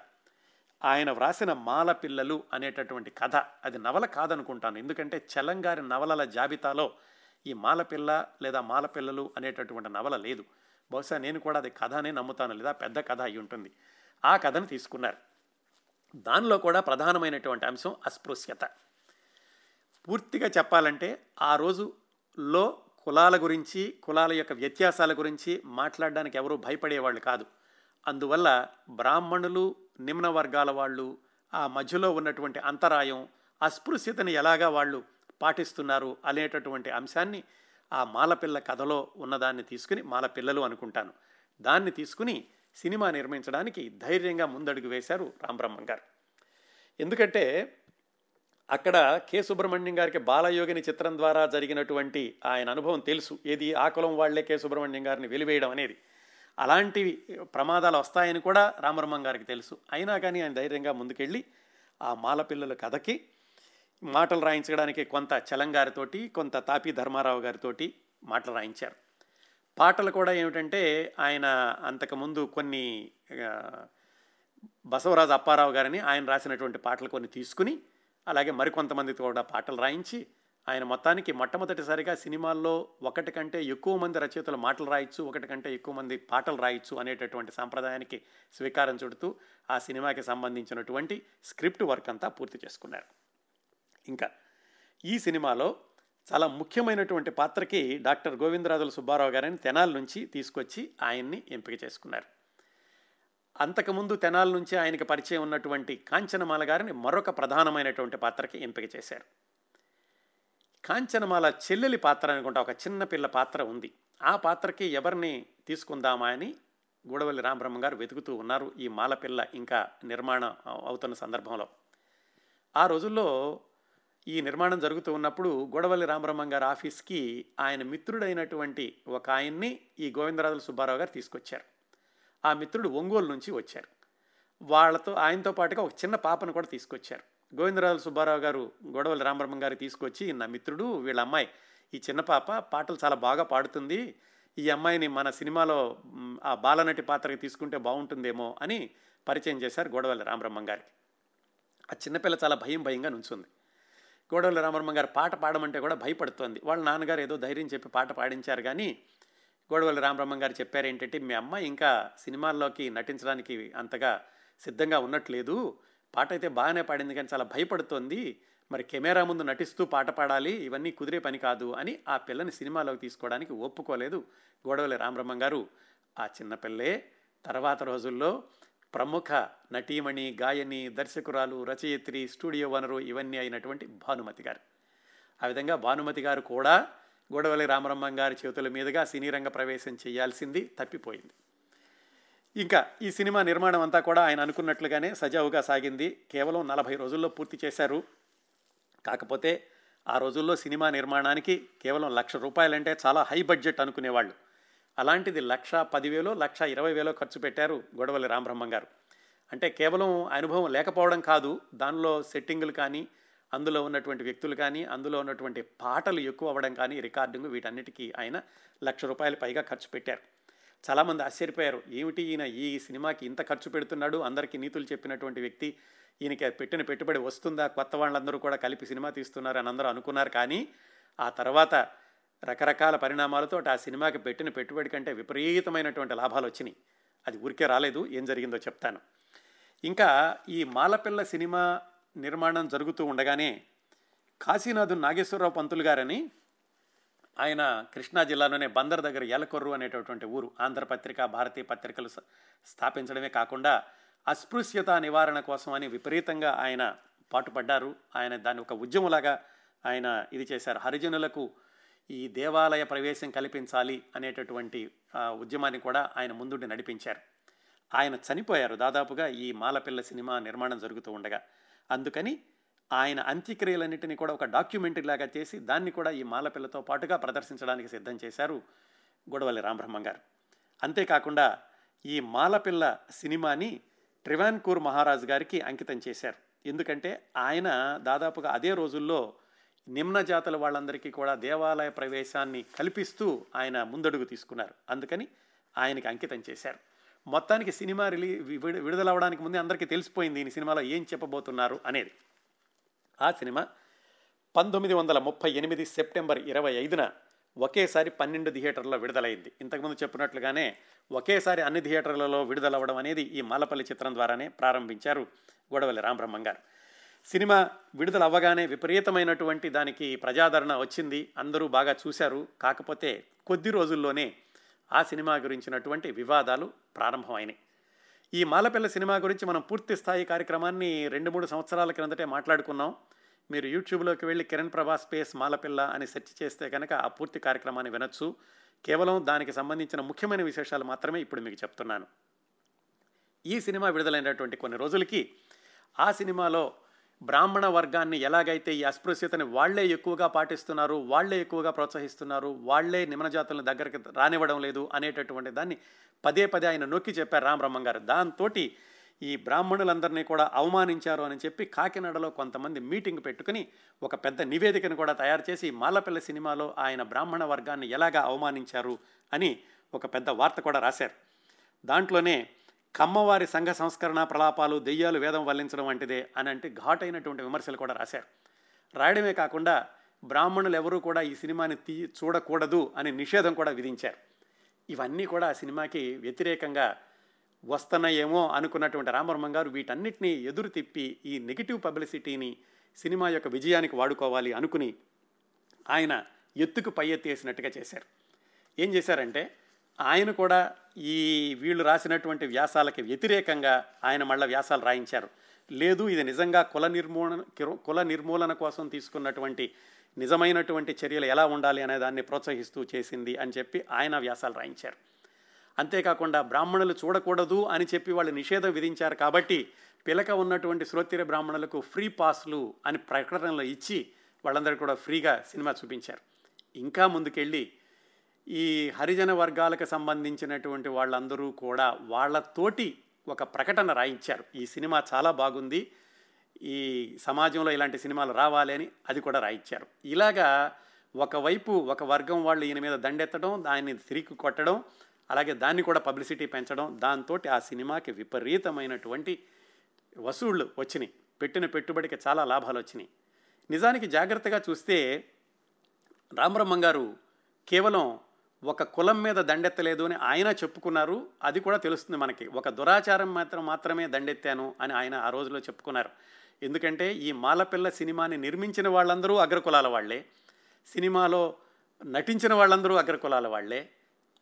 ఆయన వ్రాసిన మాల పిల్లలు అనేటటువంటి కథ, అది నవల కాదనుకుంటాను, ఎందుకంటే చలం గారి నవలల జాబితాలో ఈ మాలపిల్ల లేదా మాలపిల్లలు అనేటటువంటి నవల లేదు. బహుశా నేను కూడా అది కథ అనే నమ్ముతాను, లేదా పెద్ద కథ అయి ఉంటుంది. ఆ కథను తీసుకున్నారు. దానిలో కూడా ప్రధానమైనటువంటి అంశం అస్పృశ్యత. పూర్తిగా చెప్పాలంటే ఆ రోజుల్లో కులాల గురించి, కులాల యొక్క వ్యత్యాసాల గురించి మాట్లాడడానికి ఎవరూ భయపడేవాళ్ళు కాదు. అందువల్ల బ్రాహ్మణులు, నిమ్న వర్గాల వాళ్ళు, ఆ మధ్యలో ఉన్నటువంటి అంతరాయం, అస్పృశ్యతని ఎలాగా వాళ్ళు పాటిస్తున్నారు అనేటటువంటి అంశాన్ని ఆ మాలపిల్ల కథలో ఉన్నదాన్ని తీసుకుని, మాలపిల్లలు అనుకుంటాను, దాన్ని తీసుకుని సినిమా నిర్మించడానికి ధైర్యంగా ముందడుగు వేశారు రామరమ్మ గారు. ఎందుకంటే అక్కడ కె సుబ్రహ్మణ్యం గారికి బాలయోగిని చిత్రం ద్వారా జరిగినటువంటి ఆయన అనుభవం తెలుసు. ఏది? ఆ కులం వాళ్లే కె సుబ్రహ్మణ్యం గారిని వెలివేయడం అనేది, అలాంటివి ప్రమాదాలు వస్తాయని కూడా రామరమ్మ గారికి తెలుసు. అయినా కానీ ఆయన ధైర్యంగా ముందుకెళ్ళి ఆ మాలపిల్లల కథకి మాటలు రాయించడానికి కొంత చలంగారితోటి, కొంత తాపీ ధర్మారావు గారితోటి మాటలు రాయించారు. పాటలు కూడా ఏమిటంటే, ఆయన అంతకుముందు కొన్ని బసవరాజు అప్పారావు గారిని ఆయన రాసినటువంటి పాటలు కొన్ని తీసుకుని, అలాగే మరికొంతమందితో కూడా పాటలు రాయించి, ఆయన మొత్తానికి మొట్టమొదటిసారిగా సినిమాల్లో ఒకటి కంటే ఎక్కువ మంది రచయితలు మాటలు రాయొచ్చు, ఒకటి కంటే ఎక్కువ మంది పాటలు రాయొచ్చు అనేటటువంటి సాంప్రదాయానికి స్వీకారం చుడుతూ ఆ సినిమాకి సంబంధించినటువంటి స్క్రిప్ట్ వర్క్ అంతా పూర్తి చేసుకున్నారు. ఇంకా ఈ సినిమాలో చాలా ముఖ్యమైనటువంటి పాత్రకి డాక్టర్ గోవిందరాజుల సుబ్బారావు గారిని తెనాల నుంచి తీసుకొచ్చి ఆయన్ని ఎంపిక చేసుకున్నారు. అంతకుముందు తెనాల నుంచి ఆయనకి పరిచయం ఉన్నటువంటి కాంచనమాల గారిని మరొక ప్రధానమైనటువంటి పాత్రకి ఎంపిక చేశారు. కాంచనమాల చెల్లెలి పాత్ర అనుకుంటా, ఒక చిన్నపిల్ల పాత్ర ఉంది. ఆ పాత్రకి ఎవరిని తీసుకుందామా అని గూడవల్లి రామరమ్మ గారు వెతుకుతూ ఉన్నారు ఈ మాలపిల్ల ఇంకా నిర్మాణం అవుతున్న సందర్భంలో. ఆ రోజుల్లో ఈ నిర్మాణం జరుగుతూ ఉన్నప్పుడు గూడవల్లి రామరమ్మ గారి ఆఫీస్కి ఆయన మిత్రుడైనటువంటి ఒక ఆయన్ని ఈ గోవిందరాజుల సుబ్బారావు గారు తీసుకొచ్చారు. ఆ మిత్రుడు ఒంగోలు నుంచి వచ్చారు. వాళ్ళతో ఆయనతో పాటుగా ఒక చిన్న పాపను కూడా తీసుకొచ్చారు. గోవిందరాజుల సుబ్బారావు గారు గూడవల్లి రామరమ్మ గారు తీసుకొచ్చి, నా మిత్రుడు వీళ్ళ అమ్మాయి, ఈ చిన్న పాప పాటలు చాలా బాగా పాడుతుంది, ఈ అమ్మాయిని మన సినిమాలో ఆ బాలనటి పాత్రకి తీసుకుంటే బాగుంటుందేమో అని పరిచయం చేశారు గూడవల్లి రామరమ్మ గారికి. ఆ చిన్నపిల్ల చాలా భయంగా నుంచుంది. గూడవల్లి రామరమ్మ గారు పాట పాడమంటే కూడా భయపడుతోంది. వాళ్ళ నాన్నగారు ఏదో ధైర్యం చెప్పి పాట పాడించారు. కానీ గూడవల్లి రామరమ్మ గారు చెప్పారు ఏంటంటే, మీ అమ్మాయి ఇంకా సినిమాల్లోకి నటించడానికి అంతగా సిద్ధంగా ఉన్నట్లేదు, పాట అయితే బాగానే పాడింది కానీ చాలా భయపడుతోంది, మరి కెమెరా ముందు నటిస్తూ పాట పాడాలి, ఇవన్నీ కుదిరే పని కాదు అని ఆ పిల్లని సినిమాలోకి తీసుకోవడానికి ఒప్పుకోలేదు గూడవల్లి రామరమ్మ గారు. ఆ చిన్నపిల్లే తర్వాత రోజుల్లో ప్రముఖ నటీమణి, గాయని, దర్శకురాలు, రచయిత్రి, స్టూడియో వనరు ఇవన్నీ అయినటువంటి భానుమతి గారు. ఆ విధంగా భానుమతి గారు కూడా గొడవల్లి రామరమ్మ గారి చేతుల మీదుగా సినీ రంగ ప్రవేశం చేయాల్సింది తప్పిపోయింది. ఇంకా ఈ సినిమా నిర్మాణం అంతా కూడా ఆయన అనుకున్నట్లుగానే సజావుగా సాగింది. కేవలం 40 రోజుల్లో పూర్తి చేశారు. కాకపోతే ఆ రోజుల్లో సినిమా నిర్మాణానికి కేవలం 1,00,000 రూపాయలంటే చాలా హై బడ్జెట్ అనుకునేవాళ్ళు. అలాంటిది 1,10,000 1,20,000 ఖర్చు పెట్టారు గొడవల్లి రామబ్రహ్మం గారు. అంటే కేవలం అనుభవం లేకపోవడం కాదు, దానిలో సెట్టింగులు కానీ, అందులో ఉన్నటువంటి వ్యక్తులు కానీ, అందులో ఉన్నటువంటి పాటలు ఎక్కువ అవ్వడం కానీ, రికార్డింగ్, వీటన్నిటికీ ఆయన 1,00,000 రూపాయలు పైగా ఖర్చు పెట్టారు. చాలామంది ఆశ్చర్యపోయారు, ఏమిటి ఈయన ఈ సినిమాకి ఇంత ఖర్చు పెడుతున్నాడు, అందరికీ నీతులు చెప్పినటువంటి వ్యక్తి, ఈయనకి పెట్టిన పెట్టుబడి వస్తుందా, కొత్త వాళ్ళందరూ కూడా కలిపి సినిమా తీస్తున్నారు అని అందరూ అనుకున్నారు. కానీ ఆ తర్వాత రకరకాల పరిణామాలతో ఆ సినిమాకి పెట్టిన పెట్టుబడి కంటే విపరీతమైనటువంటి లాభాలు వచ్చినాయి. అది ఊరికే రాలేదు, ఏం జరిగిందో చెప్తాను. ఇంకా ఈ మాలపిల్ల సినిమా నిర్మాణం జరుగుతూ ఉండగానే కాశీనాథు నాగేశ్వరరావు పంతులు గారని, ఆయన కృష్ణా జిల్లాలోనే బందర్ దగ్గర ఏలకొర్రు అనేటటువంటి ఊరు, ఆంధ్రపత్రిక, భారతీయ పత్రికలు స్థాపించడమే కాకుండా అస్పృశ్యత నివారణ కోసం అని విపరీతంగా ఆయన పాటుపడ్డారు. ఆయన దాన్ని ఒక ఉద్యమంలాగా ఆయన ఇది చేశారు. హరిజనులకు ఈ దేవాలయ ప్రవేశం కల్పించాలి అనేటటువంటి ఉద్యమాన్ని కూడా ఆయన ముందుండి నడిపించారు. ఆయన చనిపోయారు దాదాపుగా ఈ మాలపిల్ల సినిమా నిర్మాణం జరుగుతూ ఉండగా. అందుకని ఆయన అంత్యక్రియలన్నింటినీ కూడా ఒక డాక్యుమెంటరీ లాగా చేసి దాన్ని కూడా ఈ మాలపిల్లతో పాటుగా ప్రదర్శించడానికి సిద్ధం చేశారు గొడవల్లి రామబ్రహ్మం గారు. అంతేకాకుండా ఈ మాలపిల్ల సినిమాని ట్రివాన్కూర్ మహారాజు గారికి అంకితం చేశారు. ఎందుకంటే ఆయన దాదాపుగా అదే రోజుల్లో నిమ్న జాతుల వాళ్ళందరికీ కూడా దేవాలయ ప్రవేశాన్ని కల్పిస్తూ ఆయన ముందడుగు తీసుకున్నారు. అందుకని ఆయనకి అంకితం చేశారు. మొత్తానికి సినిమా విడుదలవడానికి ముందే అందరికీ తెలిసిపోయింది ఈ సినిమాలో ఏం చెప్పబోతున్నారు అనేది. ఆ సినిమా 1938 సెప్టెంబర్ 25న ఒకేసారి 12 థియేటర్లలో విడుదలైంది. ఇంతకుముందు చెప్పినట్లుగానే ఒకేసారి అన్ని థియేటర్లలో విడుదలవ్వడం అనేది ఈ మాలపల్లి చిత్రం ద్వారానే ప్రారంభించారు గొడవల్లి రామబ్రహ్మం గారు. సినిమా విడుదల అవ్వగానే విపరీతమైనటువంటి దానికి ప్రజాదరణ వచ్చింది, అందరూ బాగా చూశారు. కాకపోతే కొద్ది రోజుల్లోనే ఆ సినిమా గురించినటువంటి వివాదాలు ప్రారంభమైనాయి. ఈ మాలపిల్ల సినిమా గురించి మనం పూర్తి స్థాయి కార్యక్రమాన్ని 2-3 సంవత్సరాల క్రిందటే మాట్లాడుకున్నాం. మీరు యూట్యూబ్లోకి వెళ్ళి కిరణ్ ప్రభా స్పేస్ మాలపిల్ల అని సెర్చ్ చేస్తే కనుక ఆ పూర్తి కార్యక్రమాన్ని వినొచ్చు. కేవలం దానికి సంబంధించిన ముఖ్యమైన విశేషాలు మాత్రమే ఇప్పుడు మీకు చెప్తున్నాను. ఈ సినిమా విడుదలైనటువంటి కొన్ని రోజులకి ఆ సినిమాలో బ్రాహ్మణ వర్గాన్ని ఎలాగైతే ఈ అస్పృశ్యతని వాళ్లే ఎక్కువగా పాటిస్తున్నారు, వాళ్లే ఎక్కువగా ప్రోత్సహిస్తున్నారు, వాళ్లే నిమ్నజాతులను దగ్గరికి రానివ్వడం లేదు అనేటటువంటి దాన్ని పదే ఆయన నొక్కి చెప్పారు రామబ్రహ్మం గారు. దాంతో ఈ బ్రాహ్మణులందరినీ కూడా అవమానించారు అని చెప్పి కాకినాడలో కొంతమంది మీటింగ్ పెట్టుకుని ఒక పెద్ద నివేదికను కూడా తయారు చేసి మాలపిల్ల సినిమాలో ఆయన బ్రాహ్మణ వర్గాన్ని ఎలాగా అవమానించారు అని ఒక పెద్ద వార్త కూడా రాశారు. దాంట్లోనే కమ్మవారి సంఘ సంస్కరణ ప్రలాపాలు దెయ్యాలు వేదం వల్లించడం వంటిదే అని అంటే ఘాటైనటువంటి విమర్శలు కూడా రాశారు. రాయడమే కాకుండా బ్రాహ్మణులు ఎవరూ కూడా ఈ సినిమాని చూడకూడదు అని నిషేధం కూడా విధించారు. ఇవన్నీ కూడా ఆ సినిమాకి వ్యతిరేకంగా వస్తున్నాయేమో అనుకున్నటువంటి రామబ్రహ్మం గారు వీటన్నిటినీ ఎదురు తిప్పి ఈ నెగిటివ్ పబ్లిసిటీని సినిమా యొక్క విజయానికి వాడుకోవాలి అనుకుని ఆయన ఎత్తుకు పై ఎత్తి వేసినట్టుగా చేశారు. ఏం చేశారంటే ఆయన కూడా ఈ వీళ్ళు రాసినటువంటి వ్యాసాలకి వ్యతిరేకంగా ఆయన మళ్ళీ వ్యాసాలు రాయించారు. లేదు, ఇది నిజంగా కుల నిర్మూలన కోసం తీసుకున్నటువంటి నిజమైనటువంటి చర్యలు ఎలా ఉండాలి అనే దాన్ని ప్రోత్సహిస్తూ చేసింది అని చెప్పి ఆయన వ్యాసాలు రాయించారు. అంతేకాకుండా బ్రాహ్మణులు చూడకూడదు అని చెప్పి వాళ్ళు నిషేధం విధించారు కాబట్టి పిలక ఉన్నటువంటి శ్రోత్రియ బ్రాహ్మణులకు ఫ్రీ పాస్లు అని ప్రకటనలు ఇచ్చి వాళ్ళందరూ కూడా ఫ్రీగా సినిమా చూపించారు. ఇంకా ముందుకెళ్ళి ఈ హరిజన వర్గాలకు సంబంధించినటువంటి వాళ్ళందరూ కూడా వాళ్ళతోటి ఒక ప్రకటన రాయించారు. ఈ సినిమా చాలా బాగుంది, ఈ సమాజంలో ఇలాంటి సినిమాలు రావాలి అని అది కూడా రాయించారు. ఇలాగా ఒకవైపు ఒక వర్గం వాళ్ళు ఈయన మీద దండెత్తడం, దాన్ని తిరిగి కొట్టడం, అలాగే దాన్ని కూడా పబ్లిసిటీ పెంచడం, దాంతో ఆ సినిమాకి విపరీతమైనటువంటి వసూళ్లు వచ్చినాయి, పెట్టిన పెట్టుబడికి చాలా లాభాలు వచ్చినాయి. నిజానికి జాగ్రత్తగా చూస్తే రామబ్రహ్మం గారు కేవలం ఒక కులం మీద దండెత్తలేదు అని ఆయన చెప్పుకున్నారు. అది కూడా తెలుస్తుంది మనకి. ఒక దురాచారం మాత్రమే దండెత్తాను అని ఆయన ఆ రోజులో చెప్పుకున్నారు. ఎందుకంటే ఈ మాలపిల్ల సినిమాని నిర్మించిన వాళ్ళందరూ అగ్రకులాల వాళ్లే, సినిమాలో నటించిన వాళ్ళందరూ అగ్రకులాల వాళ్లే,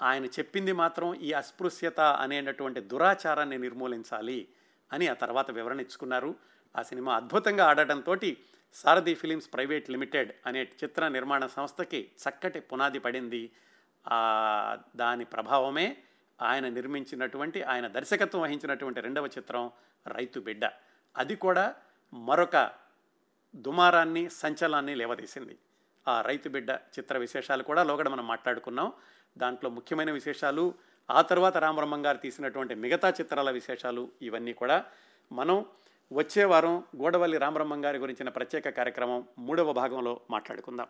ఆయన చెప్పింది మాత్రం ఈ అస్పృశ్యత అనేటటువంటి దురాచారాన్ని నిర్మూలించాలి అని ఆ తర్వాత వివరణ ఇచ్చుకున్నారు. ఆ సినిమా అద్భుతంగా ఆడటంతో సారథి ఫిలిమ్స్ ప్రైవేట్ లిమిటెడ్ అనే చిత్ర నిర్మాణ సంస్థకి చక్కటి పునాది పడింది. దాని ప్రభావమే ఆయన నిర్మించినటువంటి, ఆయన దర్శకత్వం వహించినటువంటి రెండవ చిత్రం రైతు బిడ్డ. అది కూడా మరొక దుమారాన్ని, సంచలనాన్ని లేవదీసింది. ఆ రైతు బిడ్డ చిత్ర విశేషాలు కూడా లోగడ మనం మాట్లాడుకున్నాం. దాంట్లో ముఖ్యమైన విశేషాలు, ఆ తర్వాత రామబ్రహ్మం గారు తీసినటువంటి మిగతా చిత్రాల విశేషాలు, ఇవన్నీ కూడా మనం వచ్చే వారం గోడవల్లి రామబ్రహ్మం గారి గురించిన ప్రత్యేక కార్యక్రమం 3వ భాగంలో మాట్లాడుకుందాం.